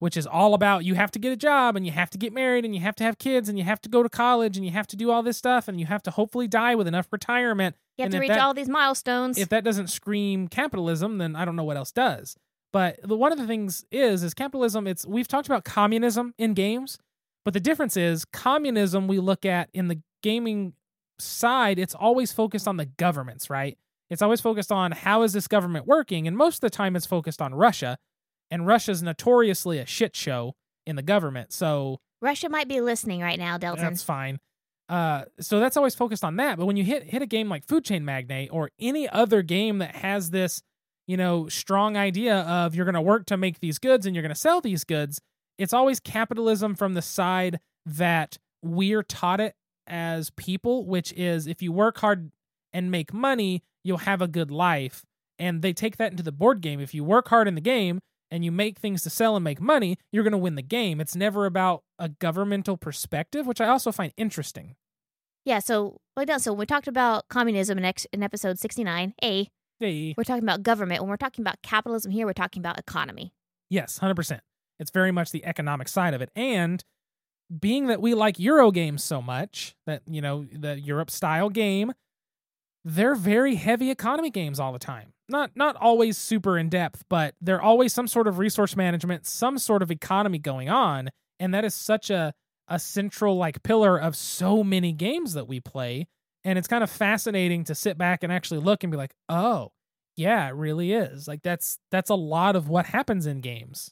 which is all about you have to get a job and you have to get married and you have to have kids and you have to go to college and you have to do all this stuff and you have to hopefully die with enough retirement. You have to reach all these milestones. If that doesn't scream capitalism, then I don't know what else does. But one of the things is capitalism, we've talked about communism in games, but the difference is communism we look at in the gaming side, it's always focused on the governments, right? It's always focused on how is this government working, and most of the time it's focused on Russia, and Russia's notoriously a shit show in the government, so... Russia might be listening right now, Delton. That's fine. So that's always focused on that, but when you hit a game like Food Chain Magnate or any other game that has this, strong idea of you're going to work to make these goods and you're going to sell these goods, it's always capitalism from the side that we're taught it as people, which is if you work hard and make money, you'll have a good life. And they take that into the board game. If you work hard in the game and you make things to sell and make money, you're going to win the game. It's never about a governmental perspective, which I also find interesting. Yeah, so we talked about communism in episode 69A. Hey. We're talking about government. When we're talking about capitalism here, we're talking about economy. Yes, 100%. It's very much the economic side of it. And being that we like Euro games so much, that the Europe style game, they're very heavy economy games all the time. Not always super in-depth, but they're always some sort of resource management, some sort of economy going on, and that is such a central like pillar of so many games that we play, and it's kind of fascinating to sit back and actually look and be like, oh, yeah, it really is. Like that's a lot of what happens in games.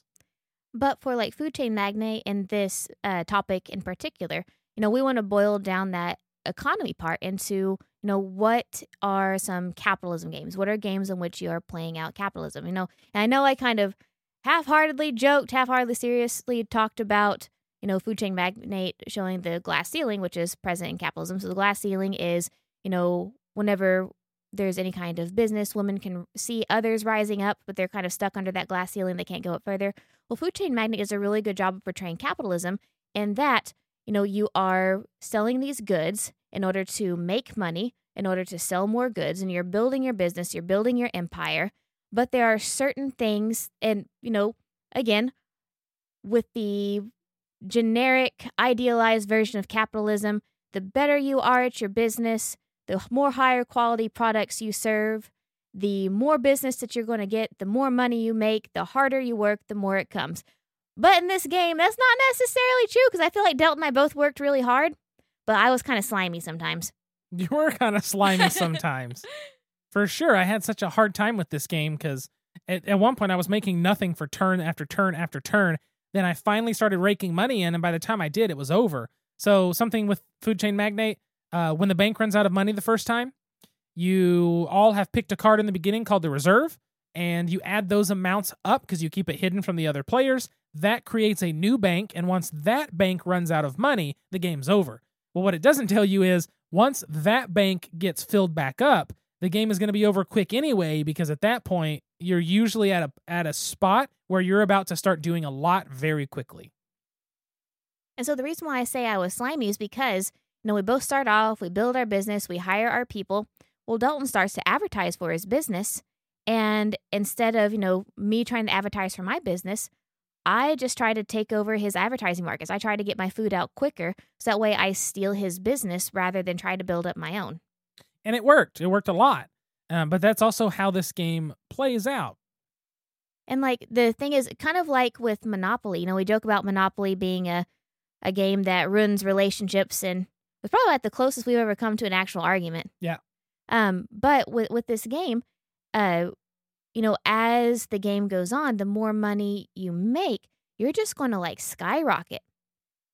But for like Food Chain Magnate and this topic in particular, you know, we want to boil down that economy part into, you know, what are some capitalism games? What are games in which you are playing out capitalism? You know, and I know I kind of half-heartedly joked, half-heartedly seriously talked about, you know, Food Chain Magnate showing the glass ceiling, which is present in capitalism. So the glass ceiling is, you know, whenever there's any kind of business, women can see others rising up, but they're kind of stuck under that glass ceiling. They can't go up further. Well, Food Chain Magnate does a really good job of portraying capitalism in that, you know, you are selling these goods in order to make money, in order to sell more goods, and you're building your business, you're building your empire. But there are certain things, and, you know, again, with the generic, idealized version of capitalism, the better you are at your business, the more higher quality products you serve, the more business that you're going to get, the more money you make, the harder you work, the more it comes. But in this game, that's not necessarily true, because I feel like Delton and I both worked really hard, but I was kind of slimy sometimes. You were kind of slimy sometimes. For sure. I had such a hard time with this game because at one point I was making nothing for turn after turn after turn. Then I finally started raking money in, and by the time I did, it was over. So something with Food Chain Magnate, when the bank runs out of money the first time, you all have picked a card in the beginning called the reserve, and you add those amounts up because you keep it hidden from the other players. That creates a new bank, and once that bank runs out of money, the game's over. Well, what it doesn't tell you is once that bank gets filled back up, the game is going to be over quick anyway, because at that point, you're usually at a spot where you're about to start doing a lot very quickly. And so the reason why I say I was slimy is because, you know, we both start off, we build our business, we hire our people. Well, Dalton starts to advertise for his business. And instead of, you know, me trying to advertise for my business, I just try to take over his advertising markets. I try to get my food out quicker, so that way I steal his business rather than try to build up my own. And it worked. It worked a lot. But that's also how this game plays out. And like the thing is kind of like with Monopoly, you know, we joke about Monopoly being a game that ruins relationships, and it's probably about the closest we've ever come to an actual argument. Yeah. But with this game, you know, as the game goes on, the more money you make, you're just going to like skyrocket.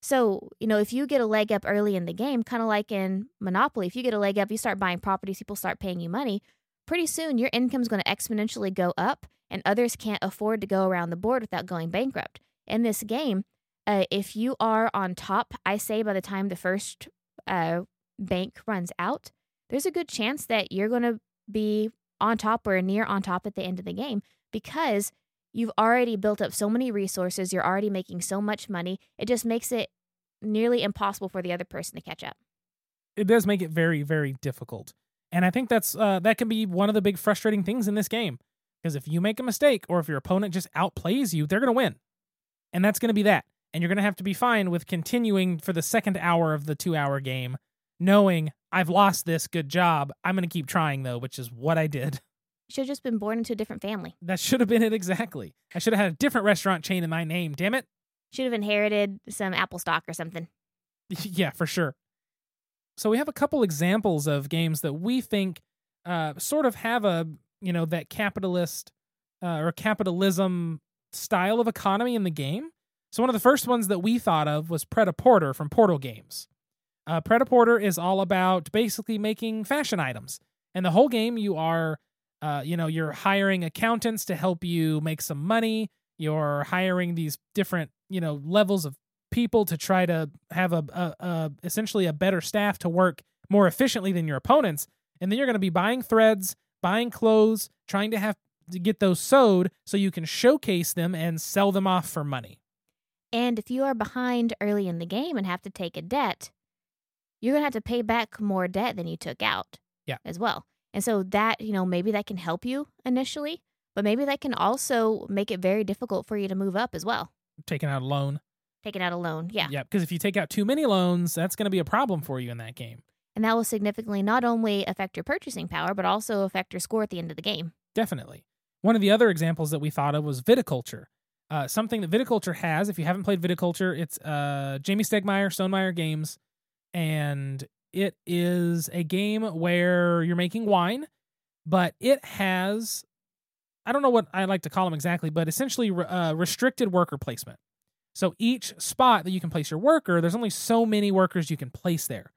So, you know, if you get a leg up early in the game, kind of like in Monopoly, if you get a leg up, you start buying properties, people start paying you money. Pretty soon, your income's going to exponentially go up, and others can't afford to go around the board without going bankrupt. In this game, if you are on top, I say by the time the first bank runs out, there's a good chance that you're going to be on top or near on top at the end of the game, because you've already built up so many resources. You're already making so much money. It just makes it nearly impossible for the other person to catch up. It does make it very, very difficult. And I think that's that can be one of the big frustrating things in this game. Because if you make a mistake, or if your opponent just outplays you, they're going to win. And that's going to be that. And you're going to have to be fine with continuing for the second hour of the 2-hour game, knowing I've lost this, good job. I'm going to keep trying, though, which is what I did. Should have just been born into a different family. That should have been it, exactly. I should have had a different restaurant chain in my name, damn it. Should have inherited some Apple stock or something. Yeah, for sure. So we have a couple examples of games that we think sort of have a, you know, that capitalist or capitalism style of economy in the game. So one of the first ones that we thought of was Pret-a-Porter from Portal Games. Pret-a-Porter is all about basically making fashion items. And the whole game you are... you know, you're hiring accountants to help you make some money. You're hiring these different, you know, levels of people to try to have essentially a better staff to work more efficiently than your opponents. And then you're going to be buying threads, buying clothes, trying to have to get those sewed so you can showcase them and sell them off for money. And if you are behind early in the game and have to take a debt, you're going to have to pay back more debt than you took out as well. And so that, you know, maybe that can help you initially, but maybe that can also make it very difficult for you to move up as well. Taking out a loan. Taking out a loan, yeah. Yeah, because if you take out too many loans, that's going to be a problem for you in that game. And that will significantly not only affect your purchasing power, but also affect your score at the end of the game. Definitely. One of the other examples that we thought of was Viticulture. Something that Viticulture has, if you haven't played Viticulture, it's Jamie Stegmaier, Stonemeyer Games, and it is a game where you're making wine, but it has, I don't know what I like to call them exactly, but essentially restricted worker placement. So each spot that you can place your worker, there's only so many workers you can place there.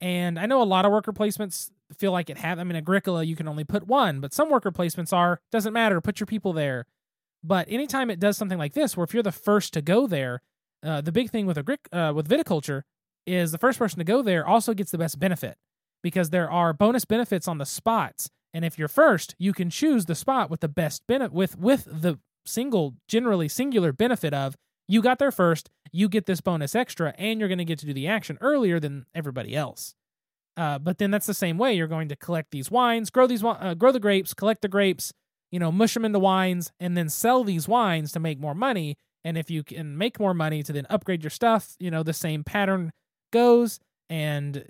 And I know a lot of worker placements feel like it have. I mean, Agricola, you can only put one, but some worker placements are, doesn't matter, put your people there. But anytime it does something like this, where if you're the first to go there, the big thing with Viticulture is the first person to go there also gets the best benefit because there are bonus benefits on the spots. And if you're first, you can choose the spot with the best with the singular benefit of you got there first, you get this bonus extra, and you're going to get to do the action earlier than everybody else. But then that's the same way. You're going to collect these wines, grow the grapes, collect the grapes, mush them into wines, and then sell these wines to make more money. And if you can make more money to then upgrade your stuff, the same pattern goes, and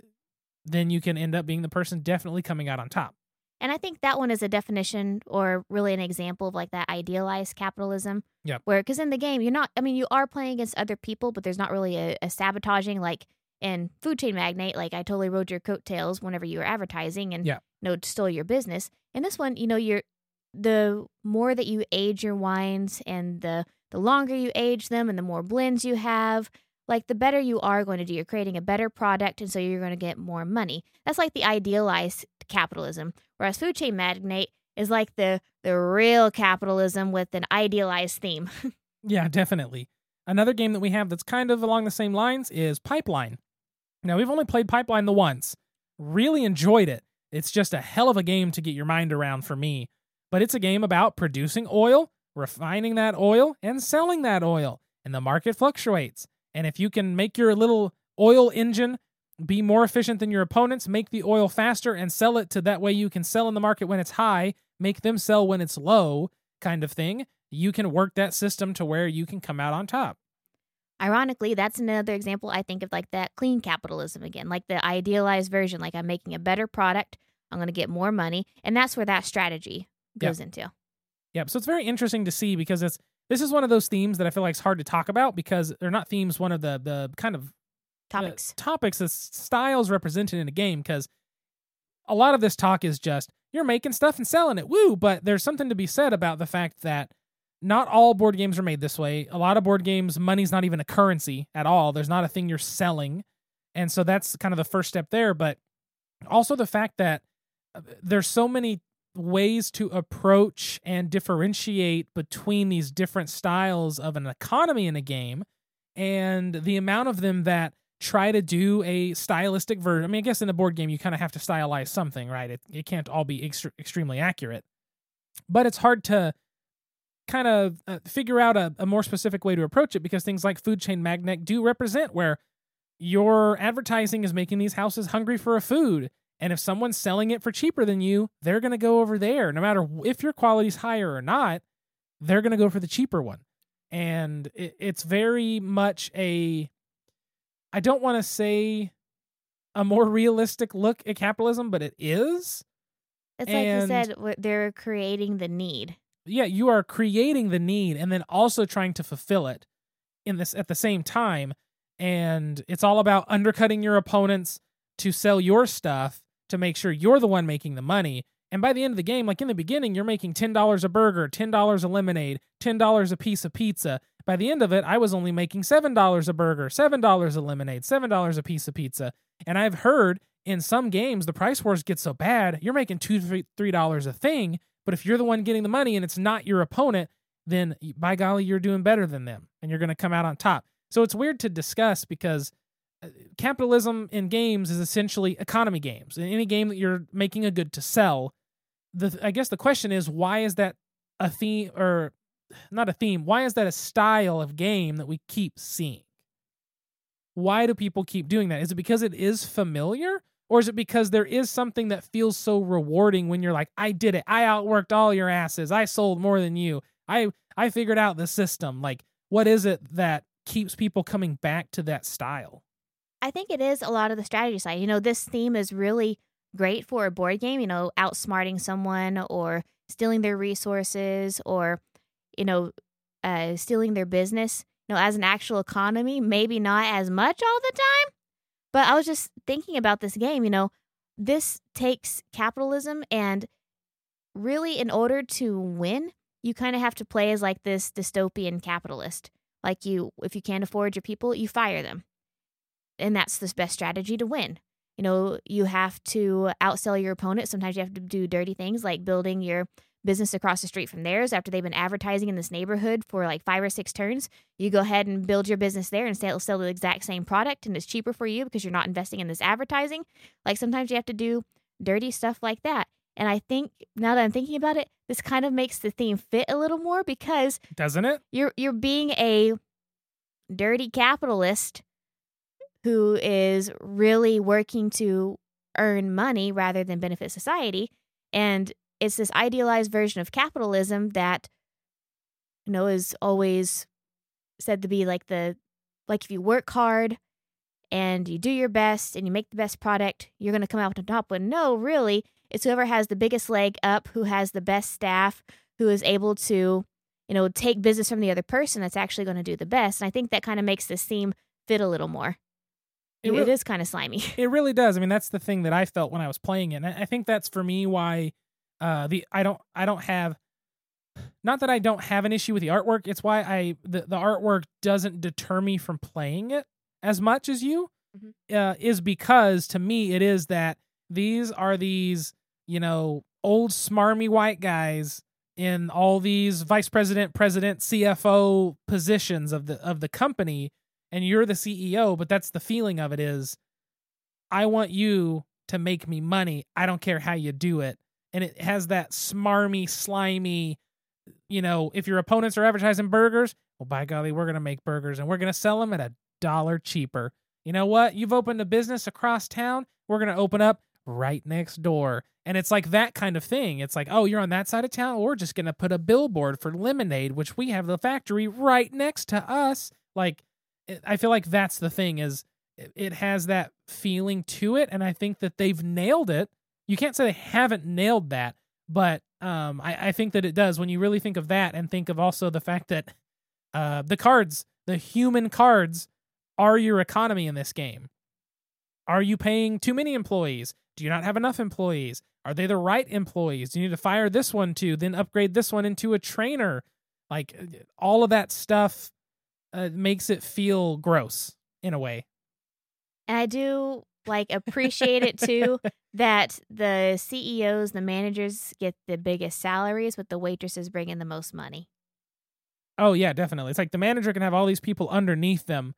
then you can end up being the person definitely coming out on top. And I think that one is a definition or really an example of like that idealized capitalism. Yeah. Where, because in the game, you are playing against other people, but there's not really a sabotaging like in Food Chain Magnate. Like I totally rode your coattails whenever you were advertising and stole your business. In this one, the more that you age your wines and the longer you age them and the more blends you have, like the better you are going to do. You're creating a better product, and so you're going to get more money. That's like the idealized capitalism. Whereas Food Chain Magnate is like the real capitalism with an idealized theme. Yeah, definitely. Another game that we have that's kind of along the same lines is Pipeline. Now, we've only played Pipeline the once. Really enjoyed it. It's just a hell of a game to get your mind around for me. But it's a game about producing oil, refining that oil, and selling that oil. And the market fluctuates. And if you can make your little oil engine be more efficient than your opponents, make the oil faster and sell it to that way you can sell in the market when it's high, make them sell when it's low kind of thing, you can work that system to where you can come out on top. Ironically, that's another example I think of like that clean capitalism again, like the idealized version, like I'm making a better product, I'm going to get more money, and that's where that strategy goes into. Yep, so it's very interesting to see because this is one of those themes that I feel like is hard to talk about because they're not themes, one of the kind of topics the styles represented in a game, because a lot of this talk is just you're making stuff and selling it, woo, but there's something to be said about the fact that not all board games are made this way. A lot of board games, money's not even a currency at all. There's not a thing you're selling. And so that's kind of the first step there, but also the fact that there's so many ways to approach and differentiate between these different styles of an economy in a game, and the amount of them that try to do a stylistic version. I mean, I guess in a board game, you kind of have to stylize something, right? It can't all be extremely accurate, but it's hard to kind of figure out a more specific way to approach it because things like Food Chain Magnate do represent where your advertising is making these houses hungry for a food. And if someone's selling it for cheaper than you, they're going to go over there. No matter if your quality's higher or not, they're going to go for the cheaper one. And it's very much I don't want to say a more realistic look at capitalism, but it is. It's and like you said, they're creating the need. Yeah, you are creating the need and then also trying to fulfill it in this at the same time. And it's all about undercutting your opponents to sell your stuff to make sure you're the one making the money. And by the end of the game, like in the beginning, you're making $10 a burger, $10 a lemonade, $10 a piece of pizza. By the end of it, I was only making $7 a burger, $7 a lemonade, $7 a piece of pizza. And I've heard in some games, the price wars get so bad, you're making $2 to $3 a thing. But if you're the one getting the money and it's not your opponent, then by golly, you're doing better than them and you're going to come out on top. So it's weird to discuss because capitalism in games is essentially economy games. In any game that you're making a good to sell, I guess the question is, why is that a theme or not a theme? Why is that a style of game that we keep seeing? Why do people keep doing that? Is it because it is familiar, or is it because there is something that feels so rewarding when you're like, I did it. I outworked all your asses. I sold more than you. I figured out the system. Like, what is it that keeps people coming back to that style? I think it is a lot of the strategy side. You know, this theme is really great for a board game, you know, outsmarting someone or stealing their resources or, you know, stealing their business. You know, as an actual economy, maybe not as much all the time. But I was just thinking about this game, you know, this takes capitalism, and really in order to win, you kind of have to play as like this dystopian capitalist. Like if you can't afford your people, you fire them. And that's the best strategy to win. You know, you have to outsell your opponent. Sometimes you have to do dirty things like building your business across the street from theirs. After they've been advertising in this neighborhood for like 5 or 6 turns, you go ahead and build your business there and sell the exact same product. And it's cheaper for you because you're not investing in this advertising. Like sometimes you have to do dirty stuff like that. And I think now that I'm thinking about it, this kind of makes the theme fit a little more because doesn't it? You're being a dirty capitalist who is really working to earn money rather than benefit society. And it's this idealized version of capitalism that, you know, is always said to be like if you work hard and you do your best and you make the best product, you're going to come out on top. But no, really, it's whoever has the biggest leg up, who has the best staff, who is able to, you know, take business from the other person that's actually going to do the best. And I think that kind of makes this theme fit a little more. It is kind of slimy. It really does. I mean, that's the thing that I felt when I was playing it. And I think that's for me why I don't have an issue with the artwork. It's why the artwork doesn't deter me from playing it as much as you is because to me it is that these are you know, old smarmy white guys in all these vice president, president, CFO positions of the company, and you're the CEO, but that's the feeling of it is, I want you to make me money. I don't care how you do it. And it has that smarmy, slimy, you know, if your opponents are advertising burgers, well, by golly, we're going to make burgers and we're going to sell them at $1 cheaper. You know what? You've opened a business across town. We're going to open up right next door. And it's like that kind of thing. It's like, oh, you're on that side of town. We're just going to put a billboard for lemonade, which we have the factory right next to us. Like, I feel like that's the thing is it has that feeling to it. And I think that they've nailed it. You can't say they haven't nailed that, but I think that it does. When you really think of that and think of also the fact that the cards, the human cards are your economy in this game. Are you paying too many employees? Do you not have enough employees? Are they the right employees? Do you need to fire this one to then upgrade this one into a trainer? Like all of that stuff makes it feel gross in a way. And I do appreciate it too that the CEOs, the managers get the biggest salaries, but the waitresses bring in the most money. Oh yeah, definitely. It's like the manager can have all these people underneath them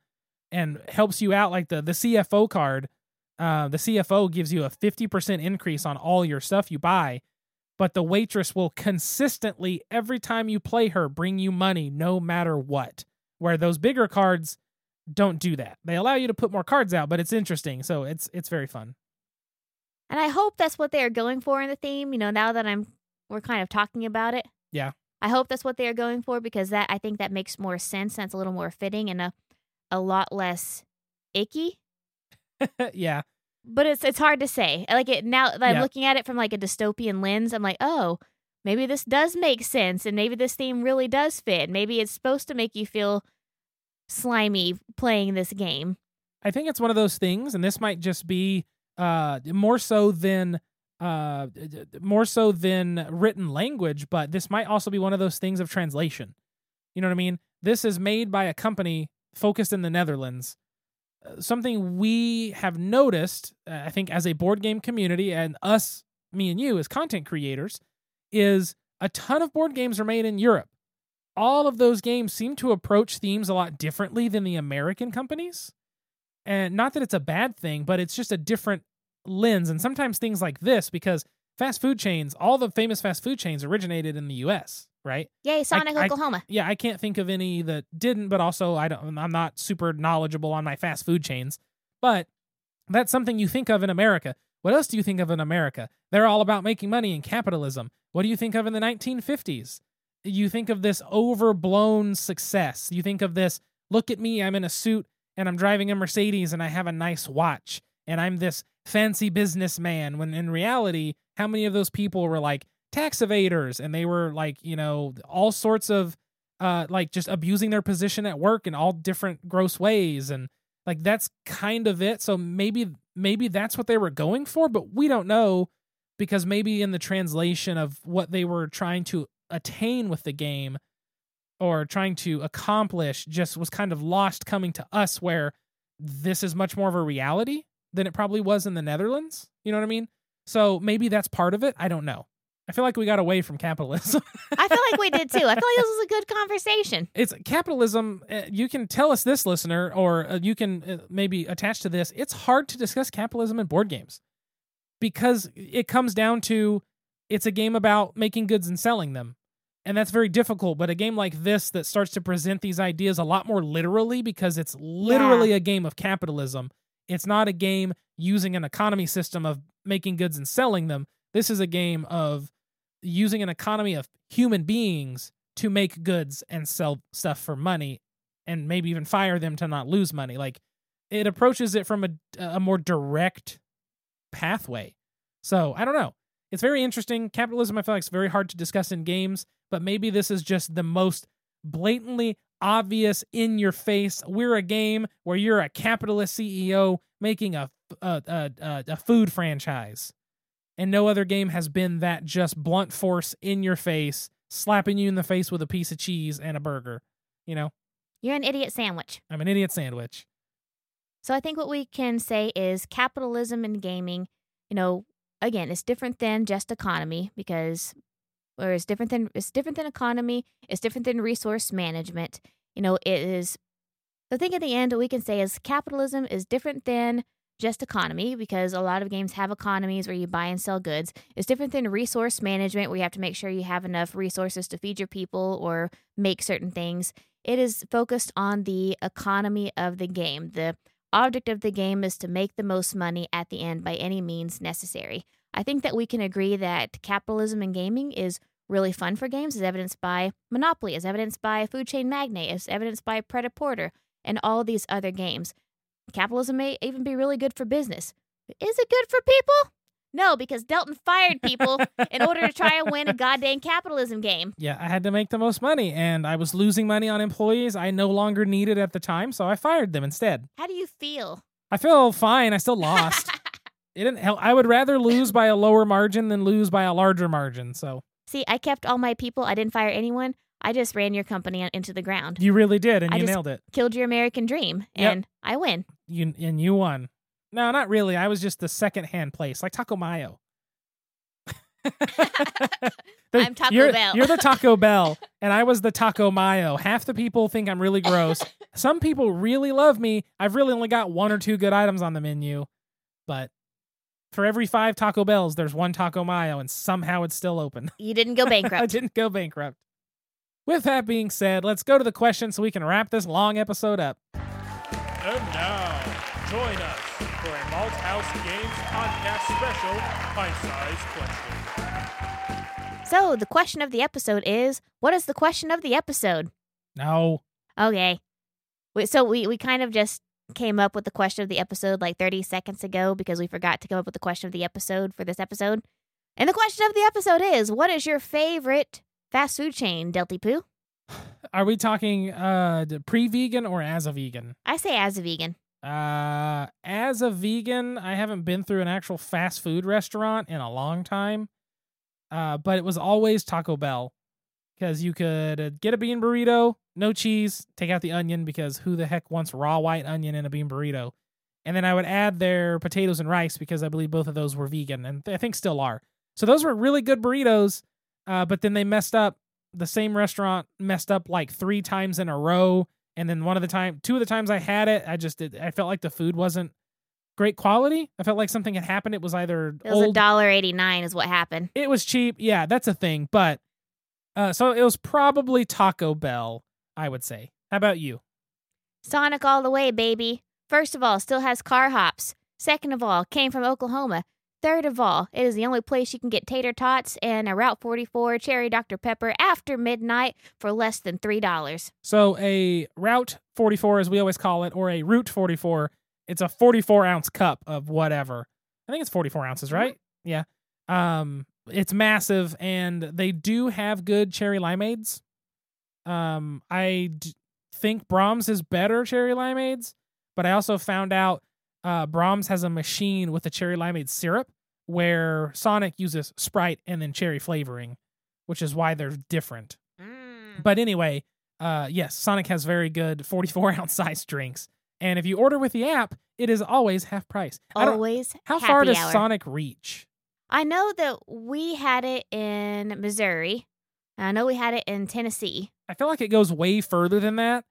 and helps you out. Like the CFO card, the CFO gives you a 50% increase on all your stuff you buy, but the waitress will consistently, every time you play her, bring you money no matter what. Where those bigger cards don't do that. They allow you to put more cards out, but it's interesting. So it's very fun. And I hope that's what they are going for in the theme, you know, now that we're kind of talking about it. Yeah. I hope that's what they are going for because I think that makes more sense and it's a little more fitting and a lot less icky. Yeah. But it's hard to say. I'm looking at it from a dystopian lens. I'm like, oh, maybe this does make sense, and maybe this theme really does fit. Maybe it's supposed to make you feel slimy playing this game. I think it's one of those things, and this might just be more so than written language, but this might also be one of those things of translation. You know what I mean? This is made by a company focused in the Netherlands. Something we have noticed, I think, as a board game community, and us, me and you, as content creators, is a ton of board games are made in Europe. All of those games seem to approach themes a lot differently than the American companies. And not that it's a bad thing, but it's just a different lens. And sometimes things like this, because fast food chains, all the famous fast food chains originated in the U.S., right? Yay, Sonic, Oklahoma. I can't think of any that didn't, but also I'm not super knowledgeable on my fast food chains. But that's something you think of in America. What else do you think of in America? They're all about making money and capitalism. What do you think of in the 1950s? You think of this overblown success. You think of this, look at me, I'm in a suit and I'm driving a Mercedes and I have a nice watch and I'm this fancy businessman, when in reality, how many of those people were like tax evaders and they were like, you know, all sorts of like just abusing their position at work in all different gross ways. And like, that's kind of it. So maybe that's what they were going for, but we don't know, because maybe in the translation of what they were trying to attain with the game or trying to accomplish just was kind of lost coming to us, where this is much more of a reality than it probably was in the Netherlands. You know what I mean? So maybe that's part of it. I don't know. I feel like we got away from capitalism. I feel like we did too. I feel like this was a good conversation. It's capitalism. You can tell us this, listener, or you can maybe attach to this. It's hard to discuss capitalism in board games because it comes down to it's a game about making goods and selling them. And that's very difficult. But a game like this that starts to present these ideas a lot more literally, because it's literally a game of capitalism. It's not a game using an economy system of making goods and selling them. This is a game of using an economy of human beings to make goods and sell stuff for money, and maybe even fire them to not lose money. Like, it approaches it from a more direct pathway. So I don't know. It's very interesting. Capitalism, I feel like, is very hard to discuss in games, but maybe this is just the most blatantly obvious, in your face. We're a game where you're a capitalist CEO making a food franchise. And no other game has been that just blunt force in your face, slapping you in the face with a piece of cheese and a burger, you know? You're an idiot sandwich. I'm an idiot sandwich. So I think what we can say is capitalism in gaming, you know, again, it's different than just economy, because it's different than economy, it's different than resource management. You know, it is, I think at the end, what we can say is capitalism is different than just economy, because a lot of games have economies where you buy and sell goods. It's different than resource management, where you have to make sure you have enough resources to feed your people or make certain things. It is focused on the economy of the game. The object of the game is to make the most money at the end by any means necessary. I think that we can agree that capitalism in gaming is really fun for games, as evidenced by Monopoly, as evidenced by Food Chain Magnate, as evidenced by Pret-a-Porter, and all these other games. Capitalism may even be really good for business. But is it good for people? No, because Delton fired people in order to try and win a goddamn capitalism game. Yeah, I had to make the most money, and I was losing money on employees I no longer needed at the time, so I fired them instead. How do you feel? I feel fine. I still lost. It didn't help. I would rather lose by a lower margin than lose by a larger margin. So, see, I kept all my people. I didn't fire anyone. I just ran your company into the ground. You really did, and you nailed it. Killed your American dream, and I win. You won. No, not really. I was just the second-hand place, like Taco Mayo. I'm Taco Bell. You're the Taco Bell, and I was the Taco Mayo. Half the people think I'm really gross. Some people really love me. I've really only got one or two good items on the menu, but for every 5 Taco Bells, there's 1 Taco Mayo, and somehow it's still open. You didn't go bankrupt. I didn't go bankrupt. With that being said, let's go to the question so we can wrap this long episode up. And now, join us for a Malt House Games Podcast special, bite-sized question. So, the question of the episode is, what is the question of the episode? No. Okay. So we kind of just came up with the question of the episode like 30 seconds ago, because we forgot to come up with the question of the episode for this episode. And the question of the episode is, what is your favorite fast food chain, Delty Poo? Are we talking pre-vegan or as a vegan? I say as a vegan. As a vegan, I haven't been through an actual fast food restaurant in a long time, but it was always Taco Bell, because you could get a bean burrito, no cheese, take out the onion, because who the heck wants raw white onion in a bean burrito? And then I would add their potatoes and rice, because I believe both of those were vegan, and I think still are. So those were really good burritos, but then they messed up. The same restaurant messed up like 3 times in a row, and then two of the times I had it, I felt like the food wasn't great quality. I felt like something had happened. It was $1.89 is what happened. It was cheap. Yeah, that's a thing. But so it was probably Taco Bell, I would say. How about you? Sonic all the way, baby. First of all, still has car hops. Second of all, came from Oklahoma. Third of all, it is the only place you can get tater tots and a Route 44 Cherry Dr. Pepper after midnight for less than $3. So a Route 44, as we always call it, or a Route 44, it's a 44-ounce cup of whatever. I think it's 44 ounces, right? Yeah. It's massive, and they do have good cherry limeades. I think Brahms is better cherry limeades, but I also found out Brahms has a machine with a cherry limeade syrup where Sonic uses Sprite and then cherry flavoring, which is why they're different. Mm. But anyway, yes, Sonic has very good 44-ounce size drinks. And if you order with the app, it is always half price. Always how far does Sonic reach? I know that we had it in Missouri. I know we had it in Tennessee. I feel like it goes way further than that,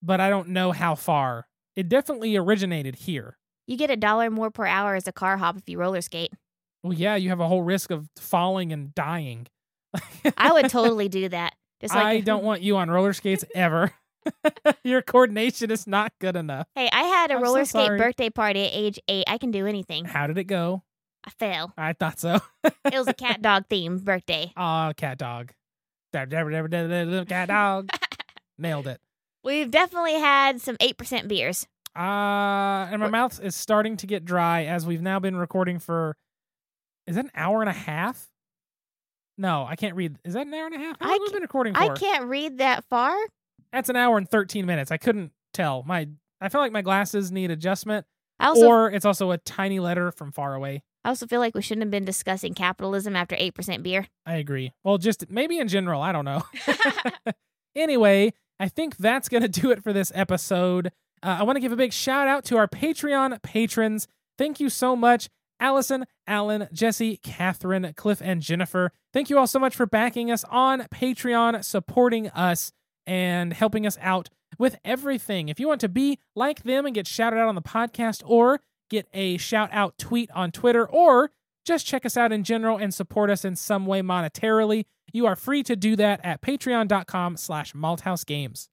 but I don't know how far. It definitely originated here. You get $1 more per hour as a car hop if you roller skate. Well, yeah, you have a whole risk of falling and dying. I would totally do that. Just like I don't want you on roller skates ever. Your coordination is not good enough. Hey, I had a roller skate birthday party at age 8. I can do anything. How did it go? I fell. I thought so. It was a Cat Dog themed birthday. Oh, Cat Dog. Cat Dog. Nailed it. We've definitely had some 8% beers. And my mouth is starting to get dry as we've now been recording for, is that an hour and a half? No, I can't read. Is that an hour and a half? How long have we been recording for? I can't read that far. That's an hour and 13 minutes. I couldn't tell. I feel like my glasses need adjustment, or it's also a tiny letter from far away. I also feel like we shouldn't have been discussing capitalism after 8% beer. I agree. Well, just maybe in general. I don't know. Anyway, I think that's going to do it for this episode. I want to give a big shout out to our Patreon patrons. Thank you so much, Allison, Alan, Jesse, Catherine, Cliff, and Jennifer. Thank you all so much for backing us on Patreon, supporting us, and helping us out with everything. If you want to be like them and get shouted out on the podcast, or get a shout out tweet on Twitter, or just check us out in general and support us in some way monetarily, you are free to do that at patreon.com/malthousegames.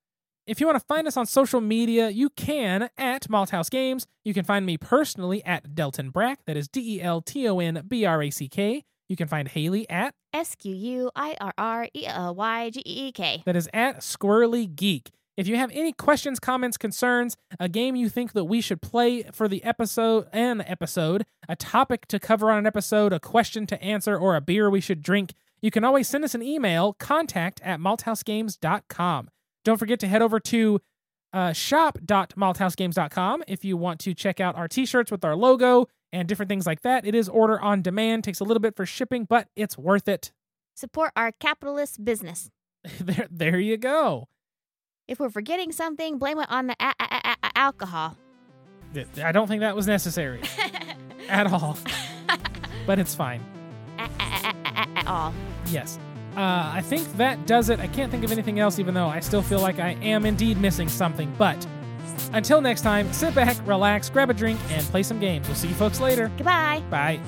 If you want to find us on social media, you can at Malthouse Games. You can find me personally at Delton Brack. That is DeltonBrack. You can find Haley at SQUIRRELYGEEK. That is at Squirrely Geek. If you have any questions, comments, concerns, a game you think that we should play for the episode, a topic to cover on an episode, a question to answer, or a beer we should drink, you can always send us an email, contact@malthousegames.com. Don't forget to head over to shop.malthousegames.com if you want to check out our t-shirts with our logo and different things like that. It is order on demand. Takes a little bit for shipping, but it's worth it. Support our capitalist business. There you go. If we're forgetting something, blame it on the alcohol. I don't think that was necessary at all, but it's fine. At all. Yes. I think that does it. I can't think of anything else, even though I still feel like I am indeed missing something. But until next time, sit back, relax, grab a drink, and play some games. We'll see you folks later. Goodbye. Bye.